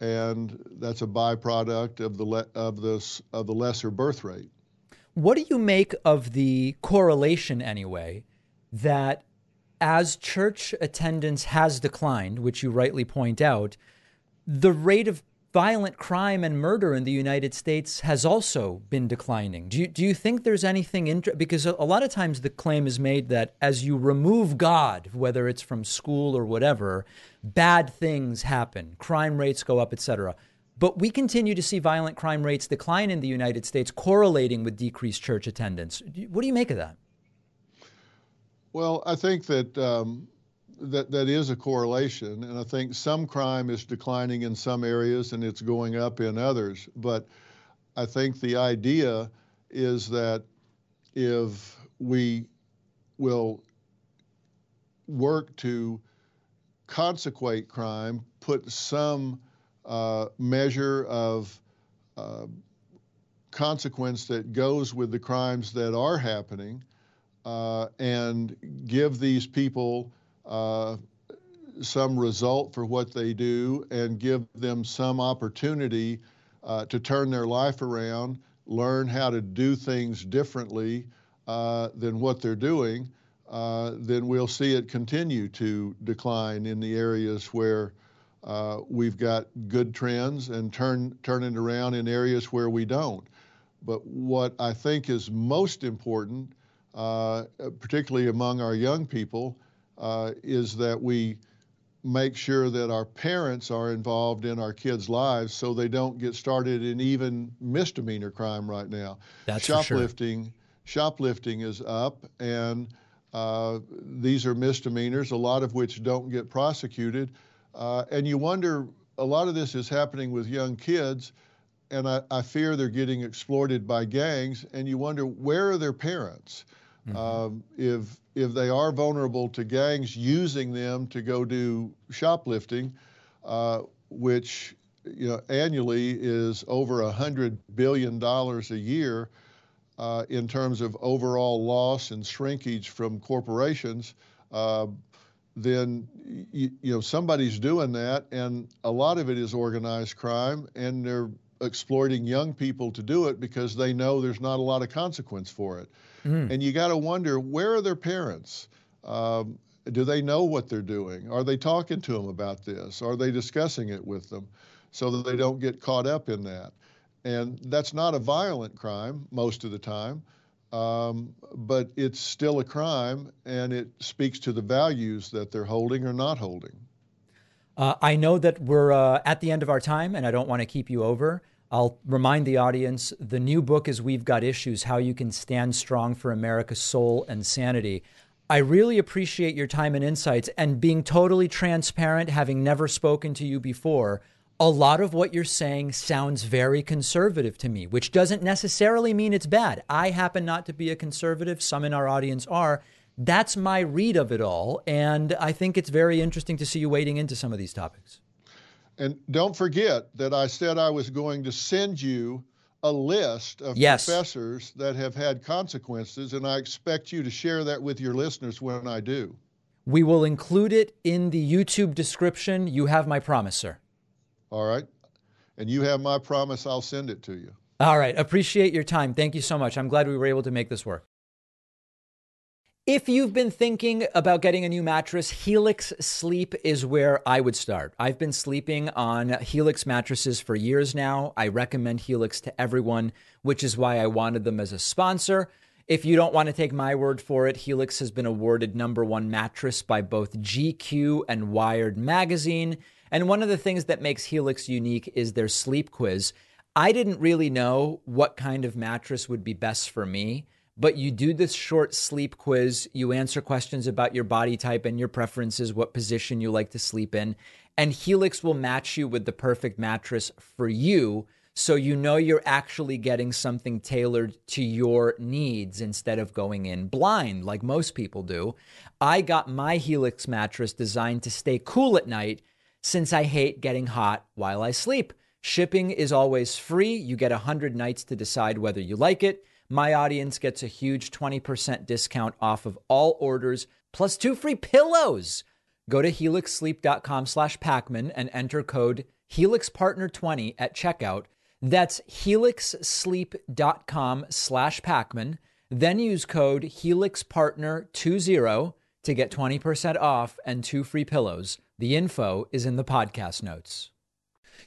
and that's a byproduct of the le- of this of the lesser birth rate. What do you make of the correlation, anyway, that as church attendance has declined, which you rightly point out, the rate of violent crime and murder in the United States has also been declining. Do you, do you think there's anything in, because a, a lot of times the claim is made that as you remove God, whether it's from school or whatever, bad things happen, crime rates go up, et cetera. But we continue to see violent crime rates decline in the United States, correlating with decreased church attendance. What do you make of that? Well, I think that um That that is a correlation, and I think some crime is declining in some areas and it's going up in others. But I think the idea is that if we will work to consequate crime, put some uh, measure of uh, consequence that goes with the crimes that are happening, uh, and give these people Uh, some result for what they do and give them some opportunity uh, to turn their life around, learn how to do things differently uh, than what they're doing, uh, then we'll see it continue to decline in the areas where uh, we've got good trends and turn, turn it around in areas where we don't. But what I think is most important, uh, particularly among our young people, Uh, is that we make sure that our parents are involved in our kids' lives so they don't get started in even misdemeanor crime right now. That's shoplifting, for sure. Shoplifting is up, and uh, these are misdemeanors, a lot of which don't get prosecuted. Uh, and you wonder, a lot of this is happening with young kids, and I, I fear they're getting exploited by gangs, and you wonder, where are their parents? Mm-hmm. Um, if if they are vulnerable to gangs using them to go do shoplifting, uh, which you know annually is over a hundred billion dollars a year uh, in terms of overall loss and shrinkage from corporations, uh, then you, you know somebody's doing that, and a lot of it is organized crime, and they're exploiting young people to do it because they know there's not a lot of consequence for it. Mm. And you got to wonder, where are their parents? Um, do they know what they're doing? Are they talking to them about this? Are they discussing it with them so that they don't get caught up in that? And that's not a violent crime most of the time, um, but it's still a crime, and it speaks to the values that they're holding or not holding. Uh, I know that we're uh, at the end of our time, and I don't want to keep you over. I'll remind the audience, the new book is We've Got Issues, How You Can Stand Strong for America's Soul and Sanity. I really appreciate your time and insights, and being totally transparent, having never spoken to you before. A lot of what you're saying sounds very conservative to me, which doesn't necessarily mean it's bad. I happen not to be a conservative. Some in our audience are. That's my read of it all, and I think it's very interesting to see you wading into some of these topics. And don't forget that I said I was going to send you a list of yes. professors that have had consequences, and I expect you to share that with your listeners when I do. We will include it in the YouTube description. You have my promise, sir. All right. And you have my promise. I'll send it to you. All right. Appreciate your time. Thank you so much. I'm glad we were able to make this work. If you've been thinking about getting a new mattress, Helix Sleep is where I would start. I've been sleeping on Helix mattresses for years now. I recommend Helix to everyone, which is why I wanted them as a sponsor. If you don't want to take my word for it, Helix has been awarded number one mattress by both G Q and Wired magazine. And one of the things that makes Helix unique is their sleep quiz. I didn't really know what kind of mattress would be best for me, but you do this short sleep quiz, you answer questions about your body type and your preferences, what position you like to sleep in, and Helix will match you with the perfect mattress for you, so you know you're actually getting something tailored to your needs instead of going in blind like most people do. I got my Helix mattress designed to stay cool at night since I hate getting hot while I sleep. Shipping is always free. You get one hundred nights to decide whether you like it. My audience gets a huge twenty percent discount off of all orders, plus two free pillows. Go to helix sleep dot com slash Pakman and enter code helix partner twenty at checkout. That's helix sleep dot com slash Pakman. Then use code helix partner twenty to get twenty percent off and two free pillows. The info is in the podcast notes.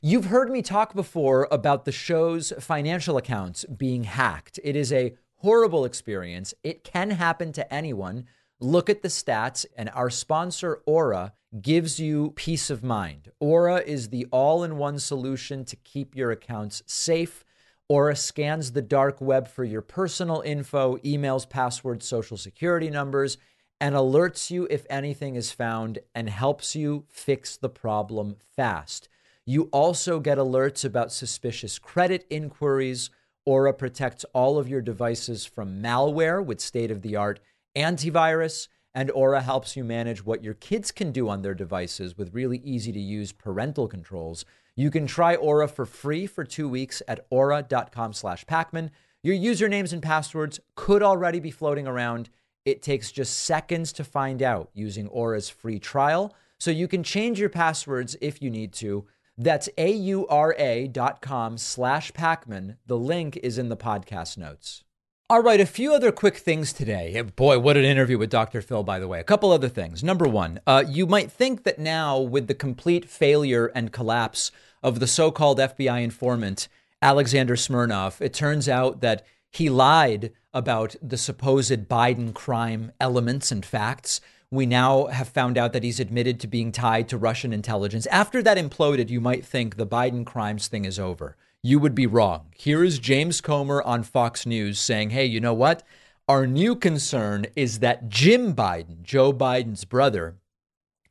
You've heard me talk before about the show's financial accounts being hacked. It is a horrible experience. It can happen to anyone. Look at the stats, and our sponsor, Aura, gives you peace of mind. Aura is the all-in-one solution to keep your accounts safe. Aura scans the dark web for your personal info, emails, passwords, social security numbers, and alerts you if anything is found and helps you fix the problem fast. You also get alerts about suspicious credit inquiries. Aura protects all of your devices from malware with state-of-the-art antivirus, and Aura helps you manage what your kids can do on their devices with really easy-to-use parental controls. You can try Aura for free for two weeks at aura.com slash Pakman. Your usernames and passwords could already be floating around. It takes just seconds to find out using Aura's free trial, so you can change your passwords if you need to. That's aura.com slash Pakman. The link is in the podcast notes. All right, a few other quick things today. Boy, what an interview with Doctor Phil, by the way. A couple other things. Number one, uh, you might think that now with the complete failure and collapse of the so-called F B I informant, Alexander Smirnov, it turns out that he lied about the supposed Biden crime elements and facts. We now have found out that he's admitted to being tied to Russian intelligence. After that imploded, you might think the Biden crimes thing is over. You would be wrong. Here is James Comer on Fox News saying, hey, you know what? Our new concern is that Jim Biden, Joe Biden's brother,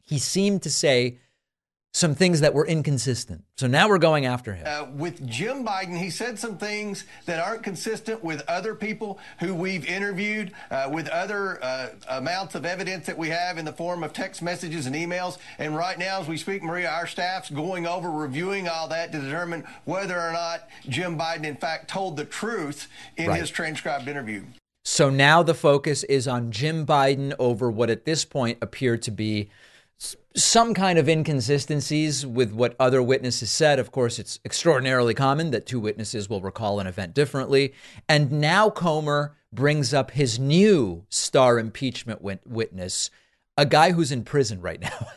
he seemed to say some things that were inconsistent. So now we're going after him. Uh, with Jim Biden, he said some things that aren't consistent with other people who we've interviewed, uh, with other uh, amounts of evidence that we have in the form of text messages and emails. And right now, as we speak, Maria, our staff's going over, reviewing all that to determine whether or not Jim Biden, in fact, told the truth in right. his transcribed interview. So now the focus is on Jim Biden over what at this point appeared to be some kind of inconsistencies with what other witnesses said. Of course, it's extraordinarily common that two witnesses will recall an event differently. And now Comer brings up his new star impeachment wit- witness, a guy who's in prison right now.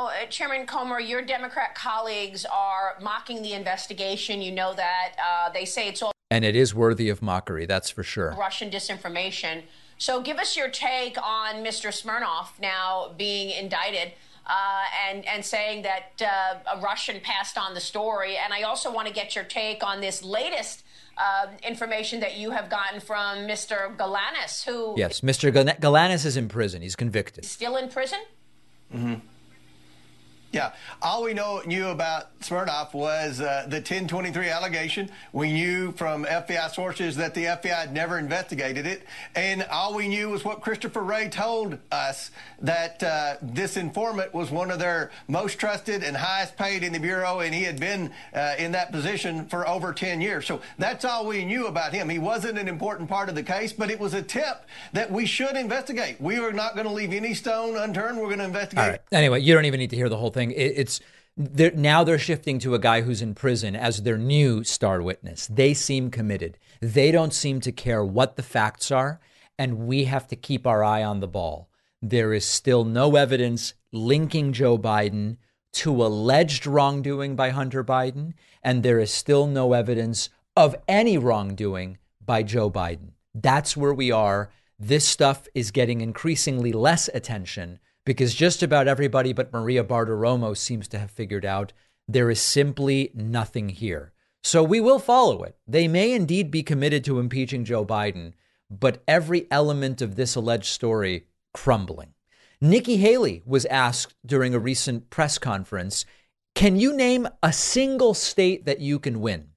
Well, uh, Chairman Comer, your Democrat colleagues are mocking the investigation. You know that. Uh, they say it's all. And it is worthy of mockery, that's for sure. Russian disinformation. So give us your take on Mister Smirnov now being indicted uh, and, and saying that uh, a Russian passed on the story. And I also want to get your take on this latest uh, information that you have gotten from Mister Galanis, who... Yes, Mister Gal- Galanis is in prison. He's convicted. Still in prison? Mm-hmm. Yeah. All we know knew about Smirnov was uh, the ten twenty-three allegation. We knew from F B I sources that the F B I had never investigated it. And all we knew was what Christopher Wray told us, that uh, this informant was one of their most trusted and highest paid in the Bureau, and he had been uh, in that position for over ten years. So that's all we knew about him. He wasn't an important part of the case, but it was a tip that we should investigate. We were not going to leave any stone unturned. We're going to investigate. All right. Anyway, you don't even need to hear the whole thing. Thing. It, it's they're, now they're shifting to a guy who's in prison as their new star witness. They seem committed. They don't seem to care what the facts are, and we have to keep our eye on the ball. There is still no evidence linking Joe Biden to alleged wrongdoing by Hunter Biden, and there is still no evidence of any wrongdoing by Joe Biden. That's where we are. This stuff is getting increasingly less attention, because just about everybody but Maria Bartiromo seems to have figured out there is simply nothing here. So we will follow it. They may indeed be committed to impeaching Joe Biden, but every element of this alleged story crumbling. Nikki Haley was asked during a recent press conference, can you name a single state that you can win?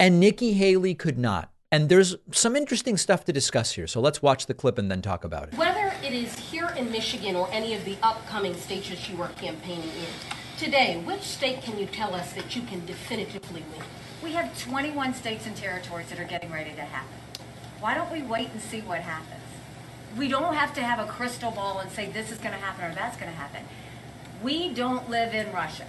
And Nikki Haley could not. And there's some interesting stuff to discuss here. So let's watch the clip and then talk about it. Whether it is here in Michigan or any of the upcoming states that you are campaigning in, today, which state can you tell us that you can definitively win? We have twenty-one states and territories that are getting ready to happen. Why don't we wait and see what happens? We don't have to have a crystal ball and say this is going to happen or that's going to happen. We don't live in Russia.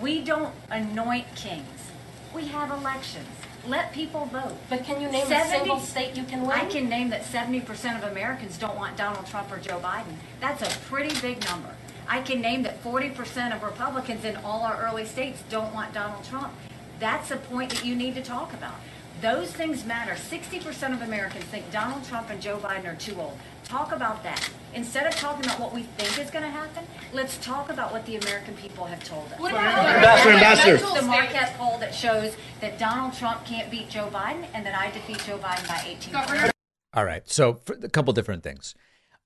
We don't anoint kings. We have elections. Let people vote. But can you name seventy, a single state you can win? I can name that seventy percent of Americans don't want Donald Trump or Joe Biden. That's a pretty big number. I can name that forty percent of Republicans in all our early states don't want Donald Trump. That's a point that you need to talk about. Those things matter. sixty percent of Americans think Donald Trump and Joe Biden are too old. Talk about that. Instead of talking about what we think is going to happen, let's talk about what the American people have told us. What about Ambassador, Ambassador. The Marquette poll that shows that Donald Trump can't beat Joe Biden and that I defeat Joe Biden by eighteen points. All right. So for a couple different things.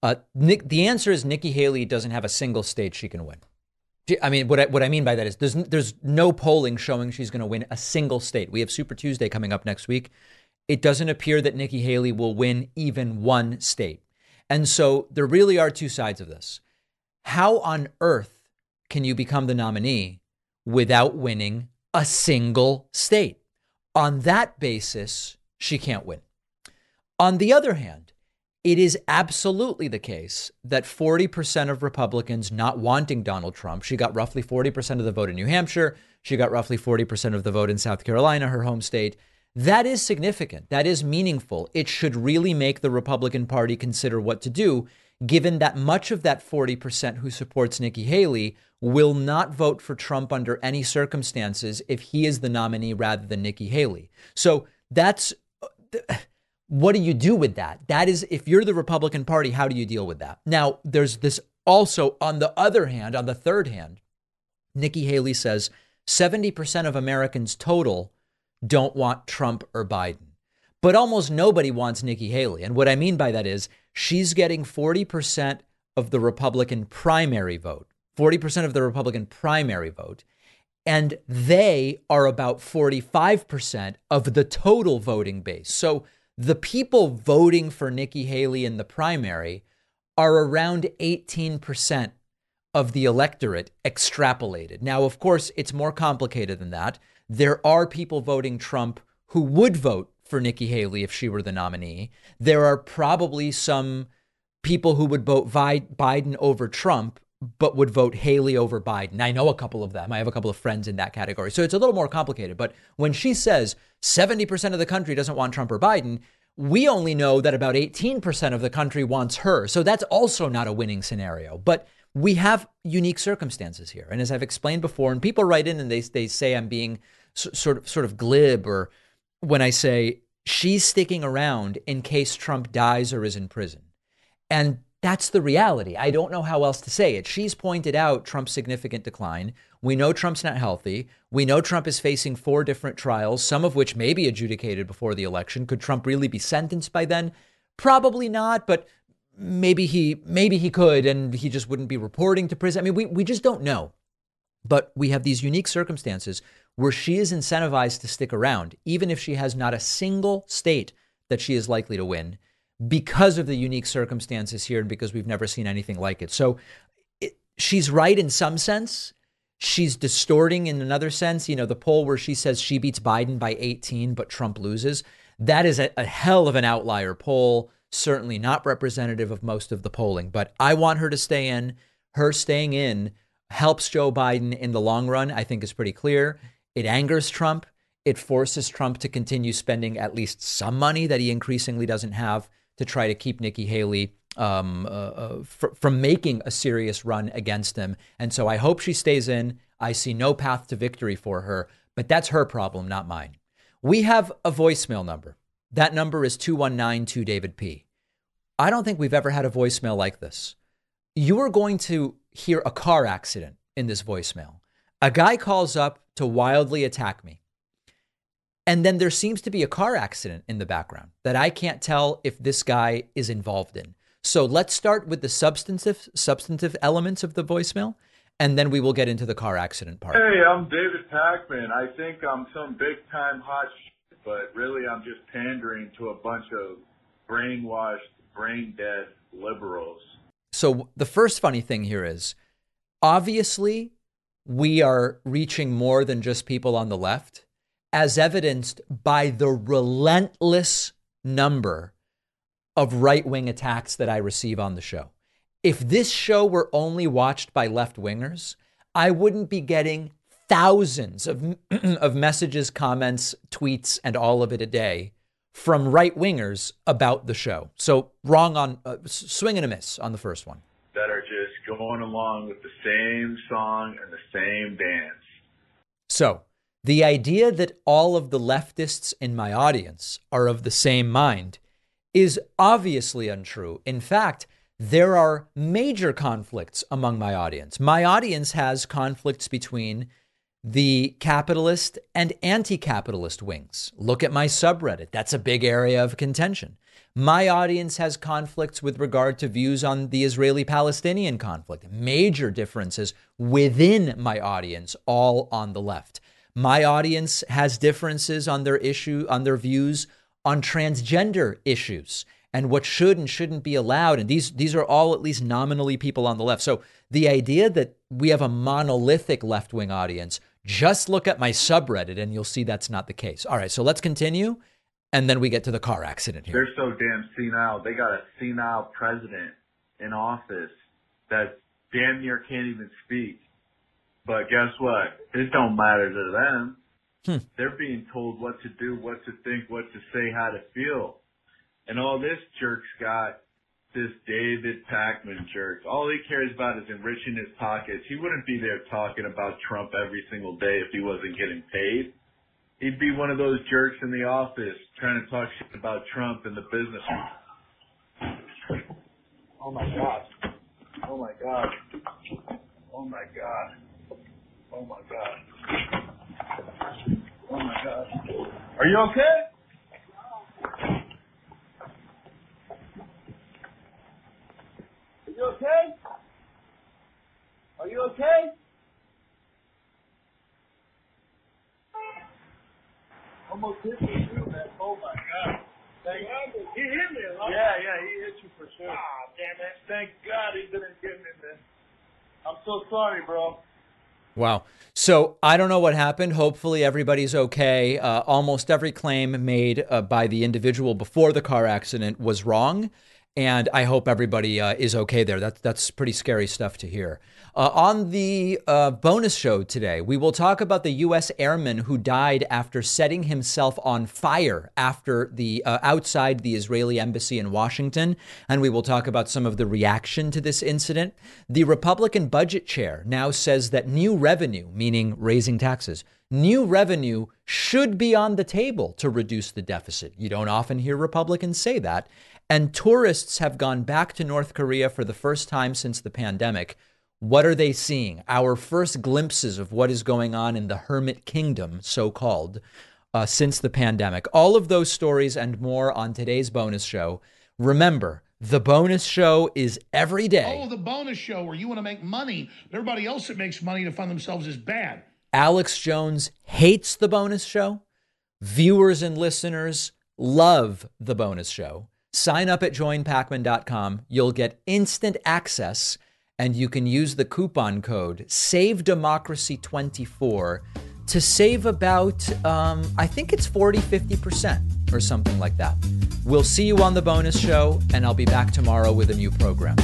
Uh, Nick, the answer is Nikki Haley doesn't have a single state she can win. I mean, what I, what I mean by that is there's there's no polling showing she's going to win a single state. We have Super Tuesday coming up next week. It doesn't appear that Nikki Haley will win even one state. And so there really are two sides of this. How on earth can you become the nominee without winning a single state? On that basis, she can't win. On the other hand, it is absolutely the case that forty percent of Republicans not wanting Donald Trump, she got roughly forty percent of the vote in New Hampshire, she got roughly forty percent of the vote in South Carolina, her home state. That is significant. That is meaningful. It should really make the Republican Party consider what to do, given that much of that forty percent who supports Nikki Haley will not vote for Trump under any circumstances if he is the nominee rather than Nikki Haley. So that's... What do you do with that? That is, if you're the Republican Party, how do you deal with that? Now, there's this also on the other hand, on the third hand, Nikki Haley says seventy percent of Americans total don't want Trump or Biden, but almost nobody wants Nikki Haley. And what I mean by that is she's getting forty percent of the Republican primary vote, forty percent of the Republican primary vote. And they are about forty-five percent of the total voting base. So the people voting for Nikki Haley in the primary are around eighteen percent of the electorate extrapolated. Now, of course, it's more complicated than that. There are people voting Trump who would vote for Nikki Haley if she were the nominee. There are probably some people who would vote Biden over Trump, but would vote Haley over Biden. I know a couple of them. I have a couple of friends in that category. So it's a little more complicated. But when she says seventy percent of the country doesn't want Trump or Biden, we only know that about eighteen percent of the country wants her. So that's also not a winning scenario. But we have unique circumstances here. And as I've explained before, and people write in and they, they say I'm being so, sort of sort of glib, or when I say she's sticking around in case Trump dies or is in prison. And that's the reality. I don't know how else to say it. She's pointed out Trump's significant decline. We know Trump's not healthy. We know Trump is facing four different trials, some of which may be adjudicated before the election. Could Trump really be sentenced by then? Probably not, but maybe he maybe he could, and he just wouldn't be reporting to prison. I mean, we, we just don't know. But we have these unique circumstances where she is incentivized to stick around, even if she has not a single state that she is likely to win, because of the unique circumstances here and because we've never seen anything like it. So it, she's right in some sense. She's distorting in another sense. You know, the poll where she says she beats Biden by eighteen, but Trump loses. That is a, a hell of an outlier poll. Certainly not representative of most of the polling, but I want her to stay in. Her staying in helps Joe Biden in the long run, I think is pretty clear. It angers Trump. It forces Trump to continue spending at least some money that he increasingly doesn't have to try to keep Nikki Haley um, uh, uh, fr from making a serious run against him. And so I hope she stays in. I see no path to victory for her, but that's her problem, not mine. We have a voicemail number. That number is two one nine two David P. I don't think we've ever had a voicemail like this. You are going to hear a car accident in this voicemail. A guy calls up to wildly attack me. And then there seems to be a car accident in the background that I can't tell if this guy is involved in. So let's start with the substantive substantive elements of the voicemail, and then we will get into the car accident part. Hey, I'm David Pakman. I think I'm some big time hot shit, but really I'm just pandering to a bunch of brainwashed, brain dead liberals. So the first funny thing here is, obviously, we are reaching more than just people on the left, as evidenced by the relentless number of right-wing attacks that I receive on the show. If this show were only watched by left-wingers, I wouldn't be getting thousands of, of messages, comments, tweets, and all of it a day from right-wingers about the show. So wrong on, uh, swing and a miss on the first one. That are just going along with the same song and the same dance. So the idea that all of the leftists in my audience are of the same mind is obviously untrue. In fact, there are major conflicts among my audience. My audience has conflicts between the capitalist and anti-capitalist wings. Look at my subreddit. That's a big area of contention. My audience has conflicts with regard to views on the Israeli-Palestinian conflict, major differences within my audience, all on the left. My audience has differences on their issue, on their views on transgender issues and what should and shouldn't be allowed. And these, these are all at least nominally people on the left. So the idea that we have a monolithic left-wing audience, just look at my subreddit and you'll see that's not the case. All right, so let's continue. And then we get to the car accident here. They're so damn senile. They got a senile president in office that damn near can't even speak. But guess what? It don't matter to them. Hmm. They're being told what to do, what to think, what to say, how to feel. And all this jerk's got, this David Pakman jerk, all he cares about is enriching his pockets. He wouldn't be there talking about Trump every single day if he wasn't getting paid. He'd be one of those jerks in the office trying to talk shit about Trump and the business. Oh my God. Oh my God. Oh my God. Oh my God. Oh my God. Are you okay? Are you okay? Are you okay? Almost hit me too, man. Oh my God. Thank God. He hit me a lot. Yeah, yeah, he hit you for sure. Ah, damn it. Thank God he didn't get me, man. I'm so sorry, bro. Wow. So I don't know what happened. Hopefully everybody's okay. Uh, almost every claim made uh, by the individual before the car accident was wrong. And I hope everybody uh, is okay there. That's, that's pretty scary stuff to hear. Uh, on the uh, bonus show today, we will talk about the U S airman who died after setting himself on fire after the uh, outside the Israeli embassy in Washington. And we will talk about some of the reaction to this incident. The Republican budget chair now says that new revenue, meaning raising taxes, new revenue should be on the table to reduce the deficit. You don't often hear Republicans say that. And tourists have gone back to North Korea for the first time since the pandemic. What are they seeing? Our first glimpses of what is going on in the hermit kingdom, so-called, uh, since the pandemic. All of those stories and more on today's bonus show. Remember, The bonus show is every day. Oh, the bonus show where you want to make money, but everybody else that makes money to fund themselves is bad. Alex Jones hates the bonus show. Viewers and listeners love the bonus show. Sign up at join pakman dot com. You'll get instant access, and you can use the coupon code save democracy twenty-four to save about, um, I think it's forty, fifty percent or something like that. We'll see you on the bonus show, and I'll be back tomorrow with a new program.